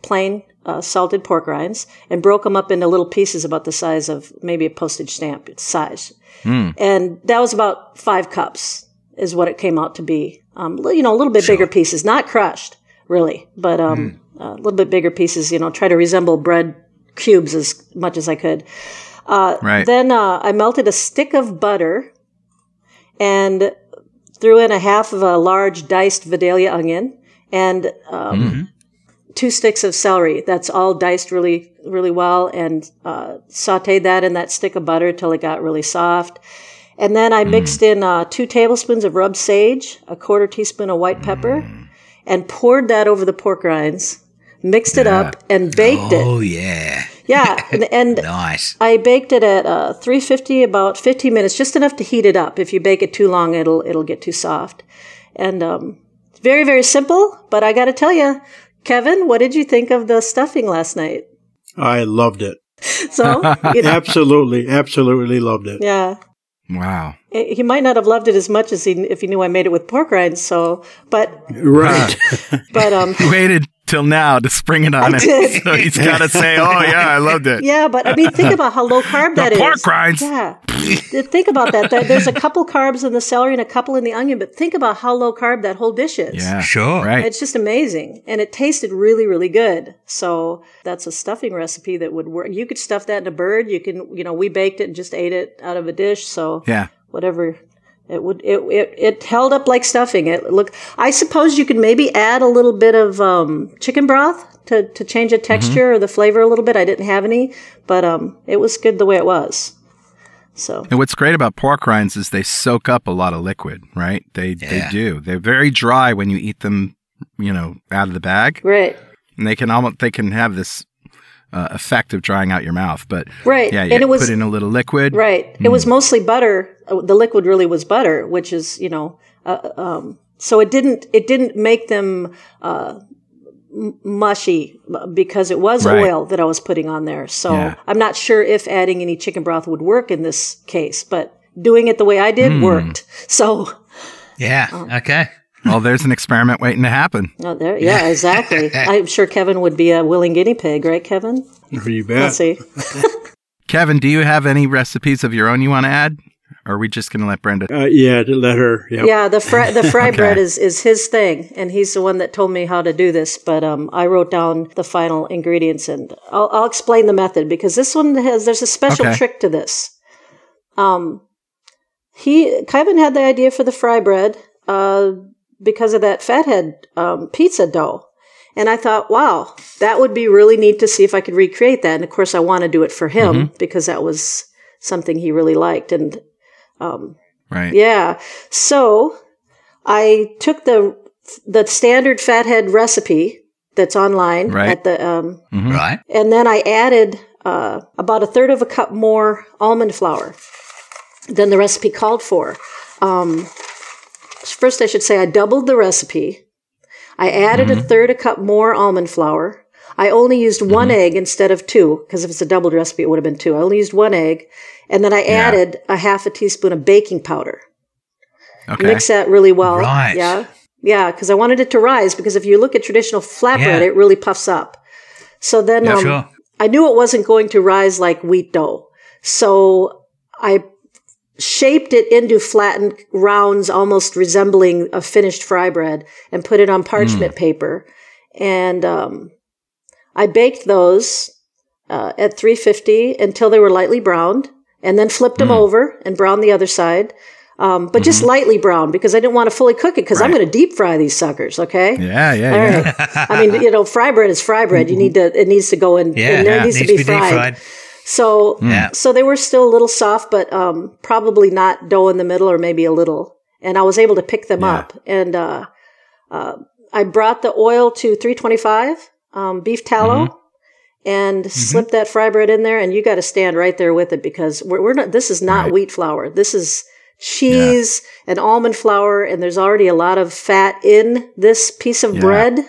plain salted pork rinds and broke them up into little pieces about the size of maybe a postage stamp size, and that was about 5 cups. is what it came out to be. You know, a little bit bigger pieces, not crushed really, but a little bit bigger pieces, you know, try to resemble bread cubes as much as I could. Then I melted a stick of butter and threw in a half of a large diced Vidalia onion and 2 sticks of celery. That's all diced really, really well, and sauteed that in that stick of butter till it got really soft. And then I mixed in 2 tablespoons of rubbed sage, a quarter teaspoon of white pepper, and poured that over the pork rinds, mixed it up, and baked it. Oh, yeah. Yeah, and nice. I baked it at 350, about 15 minutes, just enough to heat it up. If you bake it too long, it'll get too soft. And it's very, very simple, but I got to tell you, Kevin, what did you think of the stuffing last night? I loved it. So? You know, absolutely loved it. Yeah. Wow. He might not have loved it as much as if he knew I made it with pork rinds, so, but. Right. But, he waited till now to spring it on him. So he's got to say, oh yeah, I loved it. Yeah, but I mean, think about how low carb that is. Pork rinds. Yeah. Think about that. There's a couple carbs in the celery and a couple in the onion, but think about how low carb that whole dish is. Yeah, sure. Right. It's just amazing. And it tasted really, really good. So that's a stuffing recipe that would work. You could stuff that in a bird. You can, you know, we baked it and just ate it out of a dish. So yeah, whatever. It held up like stuffing. I suppose you could maybe add a little bit of chicken broth to change the texture or the flavor a little bit. I didn't have any, but it was good the way it was. So. And what's great about pork rinds is they soak up a lot of liquid, right? They do. They're very dry when you eat them, you know, out of the bag. Right. And they can have this effect of drying out your mouth, but yeah, you put in a little liquid. Right. It was mostly butter. The liquid really was butter, which is, you know, so it didn't make them mushy because it was oil that I was putting on there. So I'm not sure if adding any chicken broth would work in this case, but doing it the way I did worked. So yeah. Okay. Well, there's an experiment waiting to happen. Oh, there, yeah, exactly. I'm sure Kevin would be a willing guinea pig, right, Kevin? You bet. Let's see. Kevin, do you have any recipes of your own you want to add? Or are we just going to let Brenda? Yeah, to let her. Yep. Yeah, the fry bread is his thing, and he's the one that told me how to do this. But I wrote down the final ingredients, and I'll explain the method because this one there's a special trick to this. Kevin had the idea for the fry bread. Because of that fathead pizza dough. And I thought, wow, that would be really neat to see if I could recreate that. And of course, I want to do it for him because that was something he really liked. And so I took the standard fathead recipe that's online at the and then I added about 1/3 cup more almond flour than the recipe called for. First, I should say I doubled the recipe. I added 1/3 cup more almond flour. I only used one egg instead of 2, because if it's a doubled recipe, it would have been 2. I only used 1 egg. And then I added 1/2 teaspoon of baking powder. Okay. Mix that really well. Right. Yeah. Yeah, because I wanted it to rise, because if you look at traditional flatbread, it really puffs up. So then I knew it wasn't going to rise like wheat dough. So I shaped it into flattened rounds, almost resembling a finished fry bread, and put it on parchment paper. And I baked those at 350 until they were lightly browned, and then flipped them over and browned the other side. But just lightly browned, because I didn't want to fully cook it, because I'm going to deep fry these suckers, okay? All right. I mean, you know, fry bread is fry bread. You need to, it needs to go in, and there needs to be fried. So, so they were still a little soft, but probably not dough in the middle, or maybe a little. And I was able to pick them up. And I brought the oil to 325, beef tallow, and slipped that fry bread in there. And you got to stand right there with it, because we're not. This is not wheat flour. This is cheese and almond flour, and there's already a lot of fat in this piece of bread.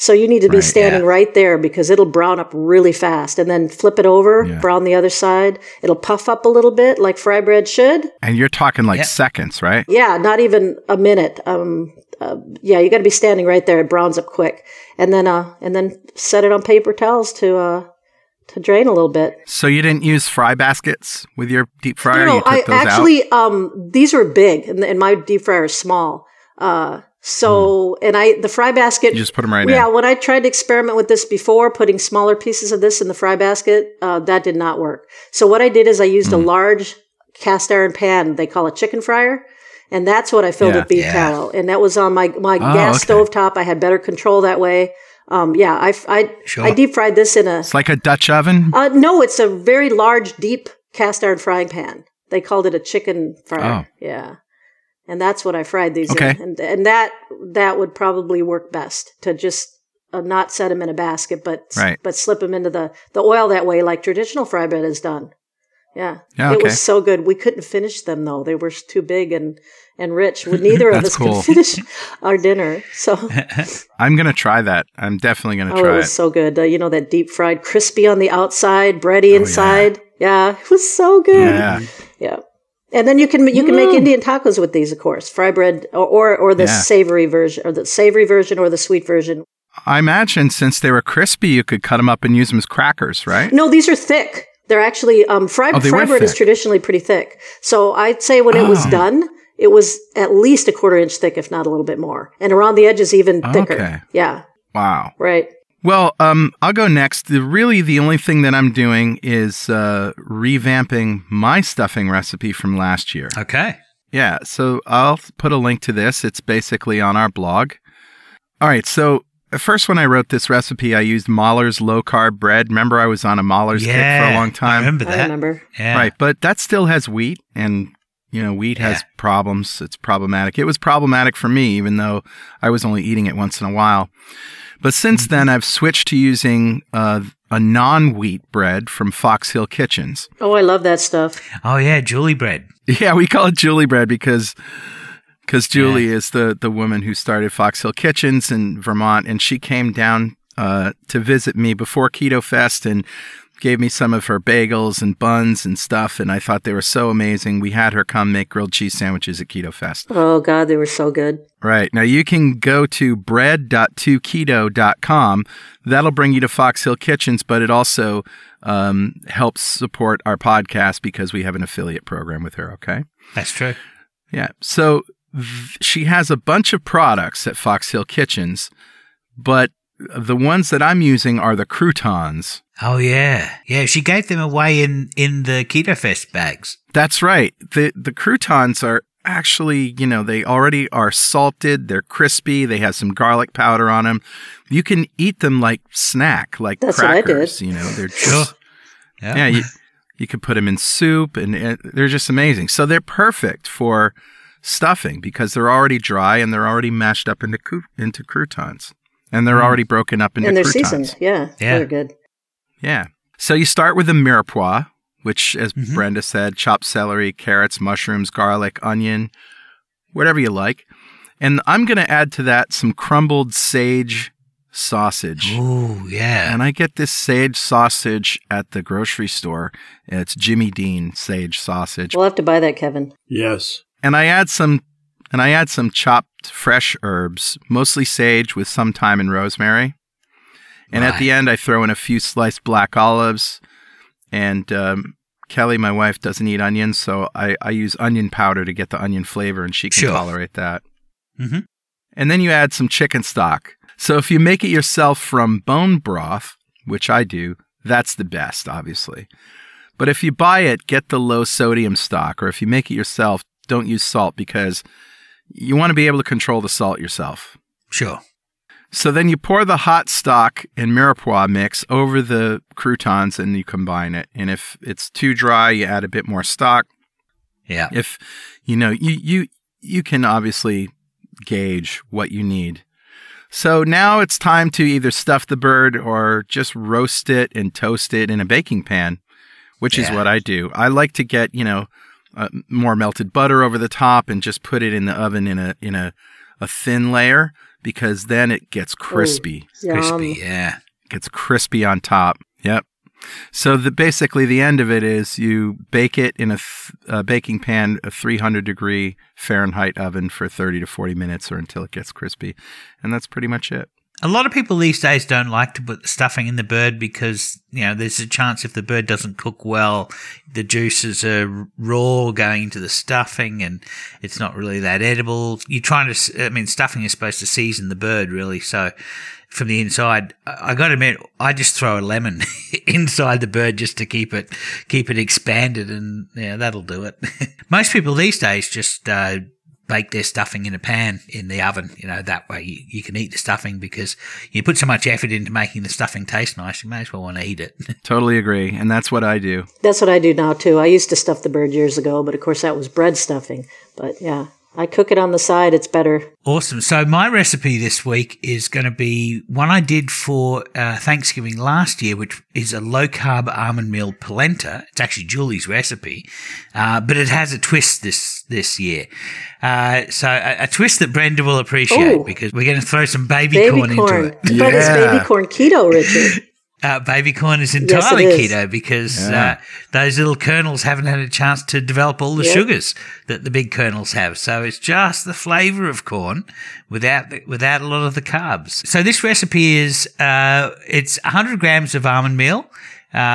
So you need to be standing right there, because it'll brown up really fast. And then flip it over, brown the other side. It'll puff up a little bit like fry bread should. And you're talking like seconds, right? Yeah, not even a minute. Yeah, you got to be standing right there. It browns up quick. And then set it on paper towels to drain a little bit. So you didn't use fry baskets with your deep fryer? No, these were big, and my deep fryer is small. The fry basket. You just put them right in. Yeah, when I tried to experiment with this before, putting smaller pieces of this in the fry basket, that did not work. So what I did is I used a large cast iron pan. They call it chicken fryer. And that's what I filled with beef tallow. And that was on my gas stove top. I had better control that way. I deep fried this in a... It's like a Dutch oven? No, it's a very large, deep cast iron frying pan. They called it a chicken fryer. Oh. Yeah. And that's what I fried these in. And that would probably work best to just not set them in a basket, but slip them into the oil that way, like traditional fry bread is done. Yeah. It was so good. We couldn't finish them, though. They were too big and rich. Neither of us could finish our dinner. So I'm going to try that. I'm definitely going to try it. Oh, it was so good. That deep fried, crispy on the outside, bready inside. Yeah. It was so good. Yeah. And then you can make Indian tacos with these, of course, fry bread or the savory version, or the savory version, or the sweet version. I imagine since they were crispy, you could cut them up and use them as crackers, right? No, these are thick. They're actually fry bread is traditionally pretty thick. So I'd say when it was done, it was at least a 1/4 inch thick, if not a little bit more, and around the edges even thicker. Okay. Yeah. Wow. Right. Well, I'll go next. The only thing that I'm doing is revamping my stuffing recipe from last year. Okay. Yeah. So I'll put a link to this. It's basically on our blog. All right. So first, when I wrote this recipe, I used Mahler's low-carb bread. Remember, I was on a Mahler's kick for a long time? I remember that. Yeah. Right. But that still has wheat, and wheat has problems. It's problematic. It was problematic for me, even though I was only eating it once in a while. But since then, I've switched to using a non-wheat bread from Fox Hill Kitchens. Oh, I love that stuff. Oh, yeah, Julie bread. Yeah, we call it Julie bread because Julie is the woman who started Fox Hill Kitchens in Vermont, and she came down to visit me before Keto Fest and gave me some of her bagels and buns and stuff, and I thought they were so amazing. We had her come make grilled cheese sandwiches at Keto Fest. Oh, God, they were so good. Right. Now, you can go to bread.2keto.com. That'll bring you to Fox Hill Kitchens, but it also helps support our podcast because we have an affiliate program with her, okay? That's true. Yeah. So she has a bunch of products at Fox Hill Kitchens, but the ones that I'm using are the croutons. Oh, yeah. Yeah, she gave them away in the Keto Fest bags. That's right. The croutons are actually, they already are salted. They're crispy. They have some garlic powder on them. You can eat them like snack, like that's crackers. That's what I did. They're just... Yeah, you could put them in soup, and they're just amazing. So they're perfect for stuffing because they're already dry, and they're already mashed up into croutons. And they're already broken up into croutons. And they're seasoned. Yeah, they're good. Yeah. So you start with the mirepoix, which, as Brenda said, chopped celery, carrots, mushrooms, garlic, onion, whatever you like. And I'm going to add to that some crumbled sage sausage. Oh, yeah. And I get this sage sausage at the grocery store. It's Jimmy Dean sage sausage. We'll have to buy that, Kevin. Yes. And I add some chopped fresh herbs, mostly sage with some thyme and rosemary. And at the end, I throw in a few sliced black olives. And Kelly, my wife, doesn't eat onions, so I use onion powder to get the onion flavor, and she can tolerate that. Mm-hmm. And then you add some chicken stock. So if you make it yourself from bone broth, which I do, that's the best, obviously. But if you buy it, get the low sodium stock. Or if you make it yourself, don't use salt because you want to be able to control the salt yourself. Sure. So then you pour the hot stock and mirepoix mix over the croutons and you combine it. And if it's too dry, you add a bit more stock. Yeah. If, you can obviously gauge what you need. So now it's time to either stuff the bird or just roast it and toast it in a baking pan, which is what I do. I like to get, more melted butter over the top and just put it in the oven in a thin layer. Because then it gets crispy. Ooh, crispy, yeah. It gets crispy on top. Yep. So basically the end of it is you bake it in a baking pan, a 300-degree Fahrenheit oven for 30 to 40 minutes or until it gets crispy. And that's pretty much it. A lot of people these days don't like to put the stuffing in the bird because, you know, there's a chance if the bird doesn't cook well, the juices are raw going into the stuffing and it's not really that edible. You're trying to, I mean, stuffing is supposed to season the bird really. So from the inside, I got to admit, I just throw a lemon inside the bird just to keep it expanded, and yeah, that'll do it. Most people these days just, bake their stuffing in a pan in the oven. You know, that way you can eat the stuffing because you put so much effort into making the stuffing taste nice, you may as well want to eat it. Totally agree. And that's what I do. That's what I do now too. I used to stuff the bird years ago, but of course that was bread stuffing. But yeah, I cook it on the side. It's better. Awesome. So my recipe this week is going to be one I did for Thanksgiving last year, which is a low-carb almond meal polenta. It's actually Julie's recipe, but it has a twist this year. So a twist that Brenda will appreciate. Ooh. Because we're going to throw some baby corn into it. Yeah. But it's baby corn keto, Richard. Baby corn is entirely keto because those little kernels haven't had a chance to develop all the sugars that the big kernels have. So it's just the flavor of corn without a lot of the carbs. So this recipe is it's 100 grams of almond meal,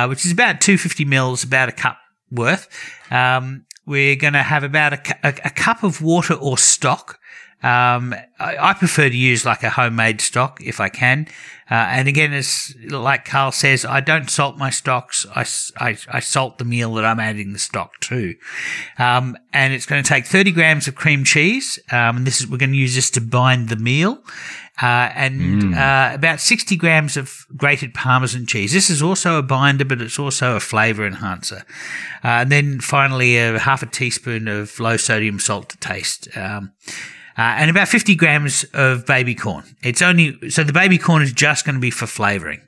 which is about 250 mils, about a cup worth. We're going to have about a cup of water or stock. I prefer to use like a homemade stock if I can. And again, it's like Carl says, I don't salt my stocks. I salt the meal that I'm adding the stock to. And it's going to take 30 grams of cream cheese. And we're going to use this to bind the meal. And about 60 grams of grated Parmesan cheese. This is also a binder, but it's also a flavor enhancer. And then finally, half a teaspoon of low sodium salt to taste. And about 50 grams of baby corn. So the baby corn is just going to be for flavoring.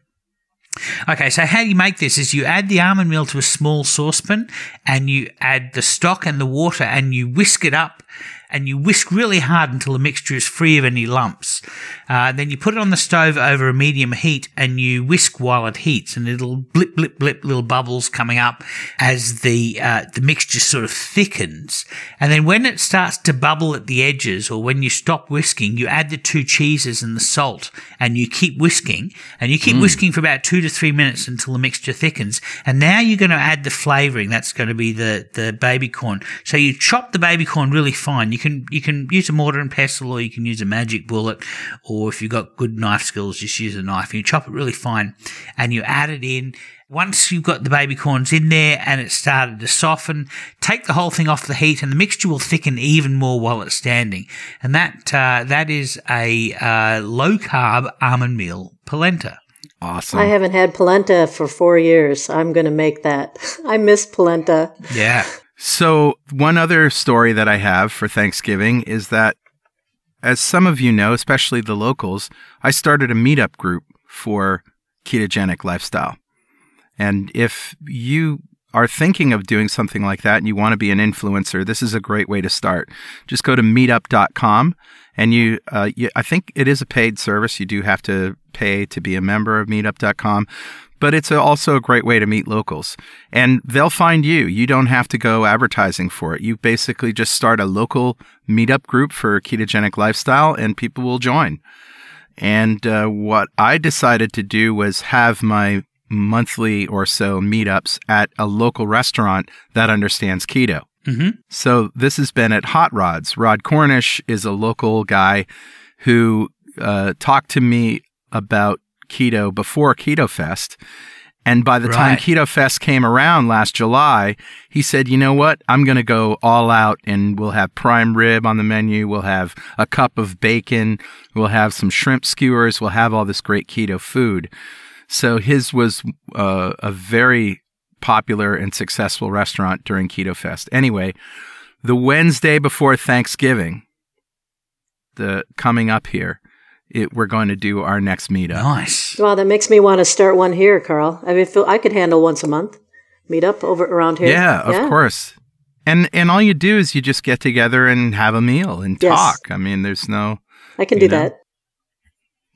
Okay, so how you make this is you add the almond meal to a small saucepan and you add the stock and the water and you whisk it up and you whisk really hard until the mixture is free of any lumps. Then you put it on the stove over a medium heat and you whisk while it heats, and it'll blip, blip, blip, little bubbles coming up as the mixture sort of thickens. And then when it starts to bubble at the edges, or when you stop whisking, you add the two cheeses and the salt and you keep whisking. And you keep whisking for about 2 to 3 minutes until the mixture thickens. And now you're going to add the flavoring. That's going to be the baby corn. So you chop the baby corn really fine. You can use a mortar and pestle, or you can use a magic bullet, or if you've got good knife skills, just use a knife. You chop it really fine and you add it in. Once you've got the baby corns in there and it's started to soften, take the whole thing off the heat and the mixture will thicken even more while it's standing. And that is a low-carb almond meal polenta. Awesome. I haven't had polenta for 4 years. I'm going to make that. I miss polenta. Yeah. So one other story that I have for Thanksgiving is that, as some of you know, especially the locals, I started a meetup group for ketogenic lifestyle. And if you are thinking of doing something like that and you want to be an influencer, this is a great way to start. Just go to meetup.com and I think it is a paid service. You do have to pay to be a member of meetup.com. But it's also a great way to meet locals. And they'll find you. You don't have to go advertising for it. You basically just start a local meetup group for ketogenic lifestyle and people will join. And what I decided to do was have my monthly or so meetups at a local restaurant that understands keto. Mm-hmm. So this has been at Hot Rod's. Rod Cornish is a local guy who talked to me about keto before Keto Fest. And by the time Keto Fest came around last July, he said, you know what? I'm going to go all out and we'll have prime rib on the menu. We'll have a cup of bacon. We'll have some shrimp skewers. We'll have all this great keto food. So his was a very popular and successful restaurant during Keto Fest. Anyway, the Wednesday before Thanksgiving, coming up here, we're going to do our next meetup. Nice. Well, that makes me want to start one here, Carl. I mean, I could handle once a month meetup over around here. Yeah, of course. And all you do is you just get together and have a meal and talk. I mean, there's no. I can do that.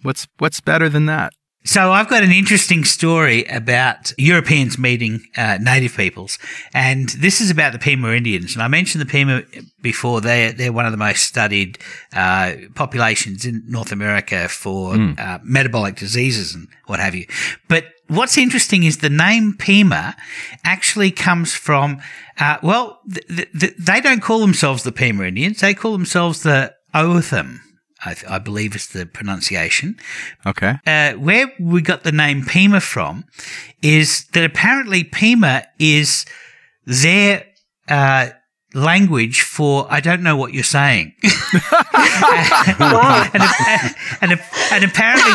What's better than that? So I've got an interesting story about Europeans meeting native peoples, and this is about the Pima Indians. And I mentioned the Pima before. They're one of the most studied populations in North America for metabolic diseases and what have you. But what's interesting is the name Pima actually comes from they don't call themselves the Pima Indians. They call themselves the Otham, I believe is the pronunciation. Okay. Where we got the name Pima from is that apparently Pima is their language for I don't know what you're saying. and apparently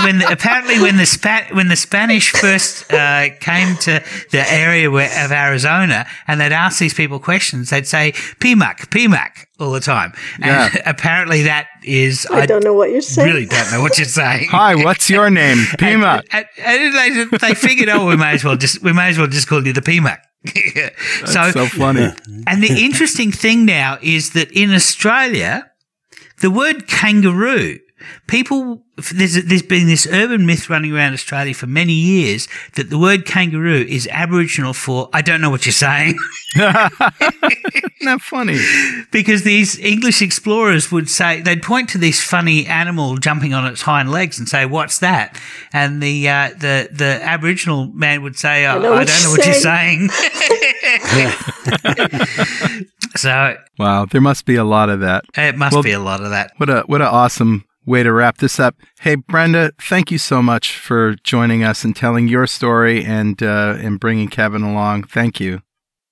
when the Spanish first came to the area of Arizona and they'd ask these people questions, they'd say Pimac all the time. Yeah. And apparently that is I don't know what you're saying. Really don't know what you're saying. Hi, what's your name? Pima. And they figured, we may as well just call you the Pimac. That's so funny. And the interesting thing now is that in Australia, the word kangaroo, there's been this urban myth running around Australia for many years that the word kangaroo is Aboriginal for I don't know what you're saying. Not funny. Because these English explorers would say, they'd point to this funny animal jumping on its hind legs and say, what's that? And the Aboriginal man would say, I don't know what you're saying. So wow, there must be a lot of that. It must be a lot of that. What an awesome way to wrap this up. Hey, Brenda, thank you so much for joining us and telling your story and bringing Kevin along. Thank you.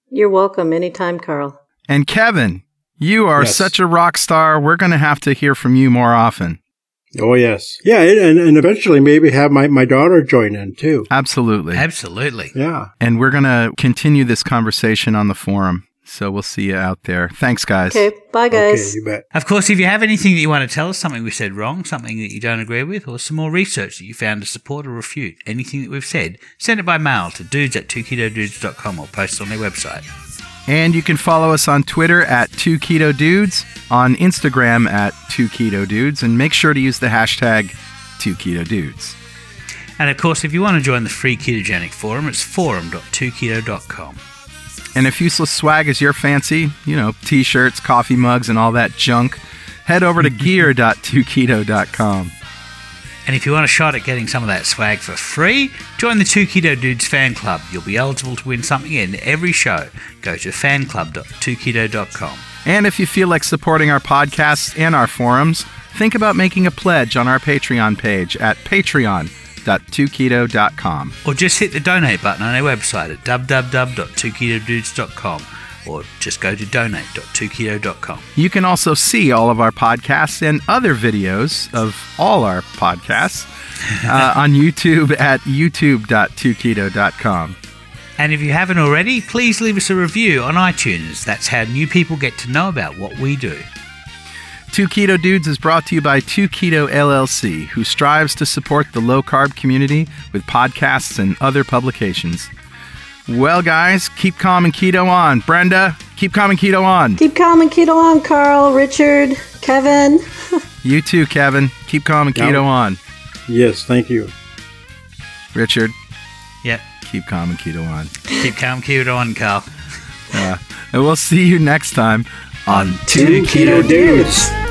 You're welcome. Anytime, Carl. And Kevin, you are such a rock star. We're going to have to hear from you more often. Oh, yes. Yeah, and eventually maybe have my daughter join in, too. Absolutely. Yeah. And we're going to continue this conversation on the forum. So we'll see you out there. Thanks, guys. Okay, bye, guys. Okay, you bet. Of course, if you have anything that you want to tell us, something we said wrong, something that you don't agree with, or some more research that you found to support or refute anything that we've said, send it by mail to dudes@twoketodudes.com or post it on their website. And you can follow us on Twitter @2KetoDudes, on Instagram @2KetoDudes, and make sure to use the hashtag #2KetoDudes. And, of course, if you want to join the free Ketogenic Forum, it's forum.2keto.com. And if useless swag is your fancy, t-shirts, coffee mugs, and all that junk, head over to gear.2keto.com. And if you want a shot at getting some of that swag for free, join the Two Keto Dudes fan club. You'll be eligible to win something in every show. Go to fanclub.2keto.com. And if you feel like supporting our podcasts and our forums, think about making a pledge on our Patreon page at patreon.2keto.com, or just hit the donate button on our website at www.2ketodudes.com, or just go to donate.2keto.com. You can also see all of our podcasts and other videos of all our podcasts on YouTube at youtube.2keto.com. And if you haven't already, please leave us a review on iTunes. That's how new people get to know about what we do. Two Keto Dudes is brought to you by Two Keto LLC, who strives to support the low-carb community with podcasts and other publications. Well, guys, keep calm and keto on. Brenda, keep calm and keto on. Keep calm and keto on, Carl, Richard, Kevin. You too, Kevin. Keep calm and keto on. Yes, thank you. Richard. Yep. Keep calm and keto on. Keep calm and keto on, Carl. And we'll see you next time on Two Keto Dudes.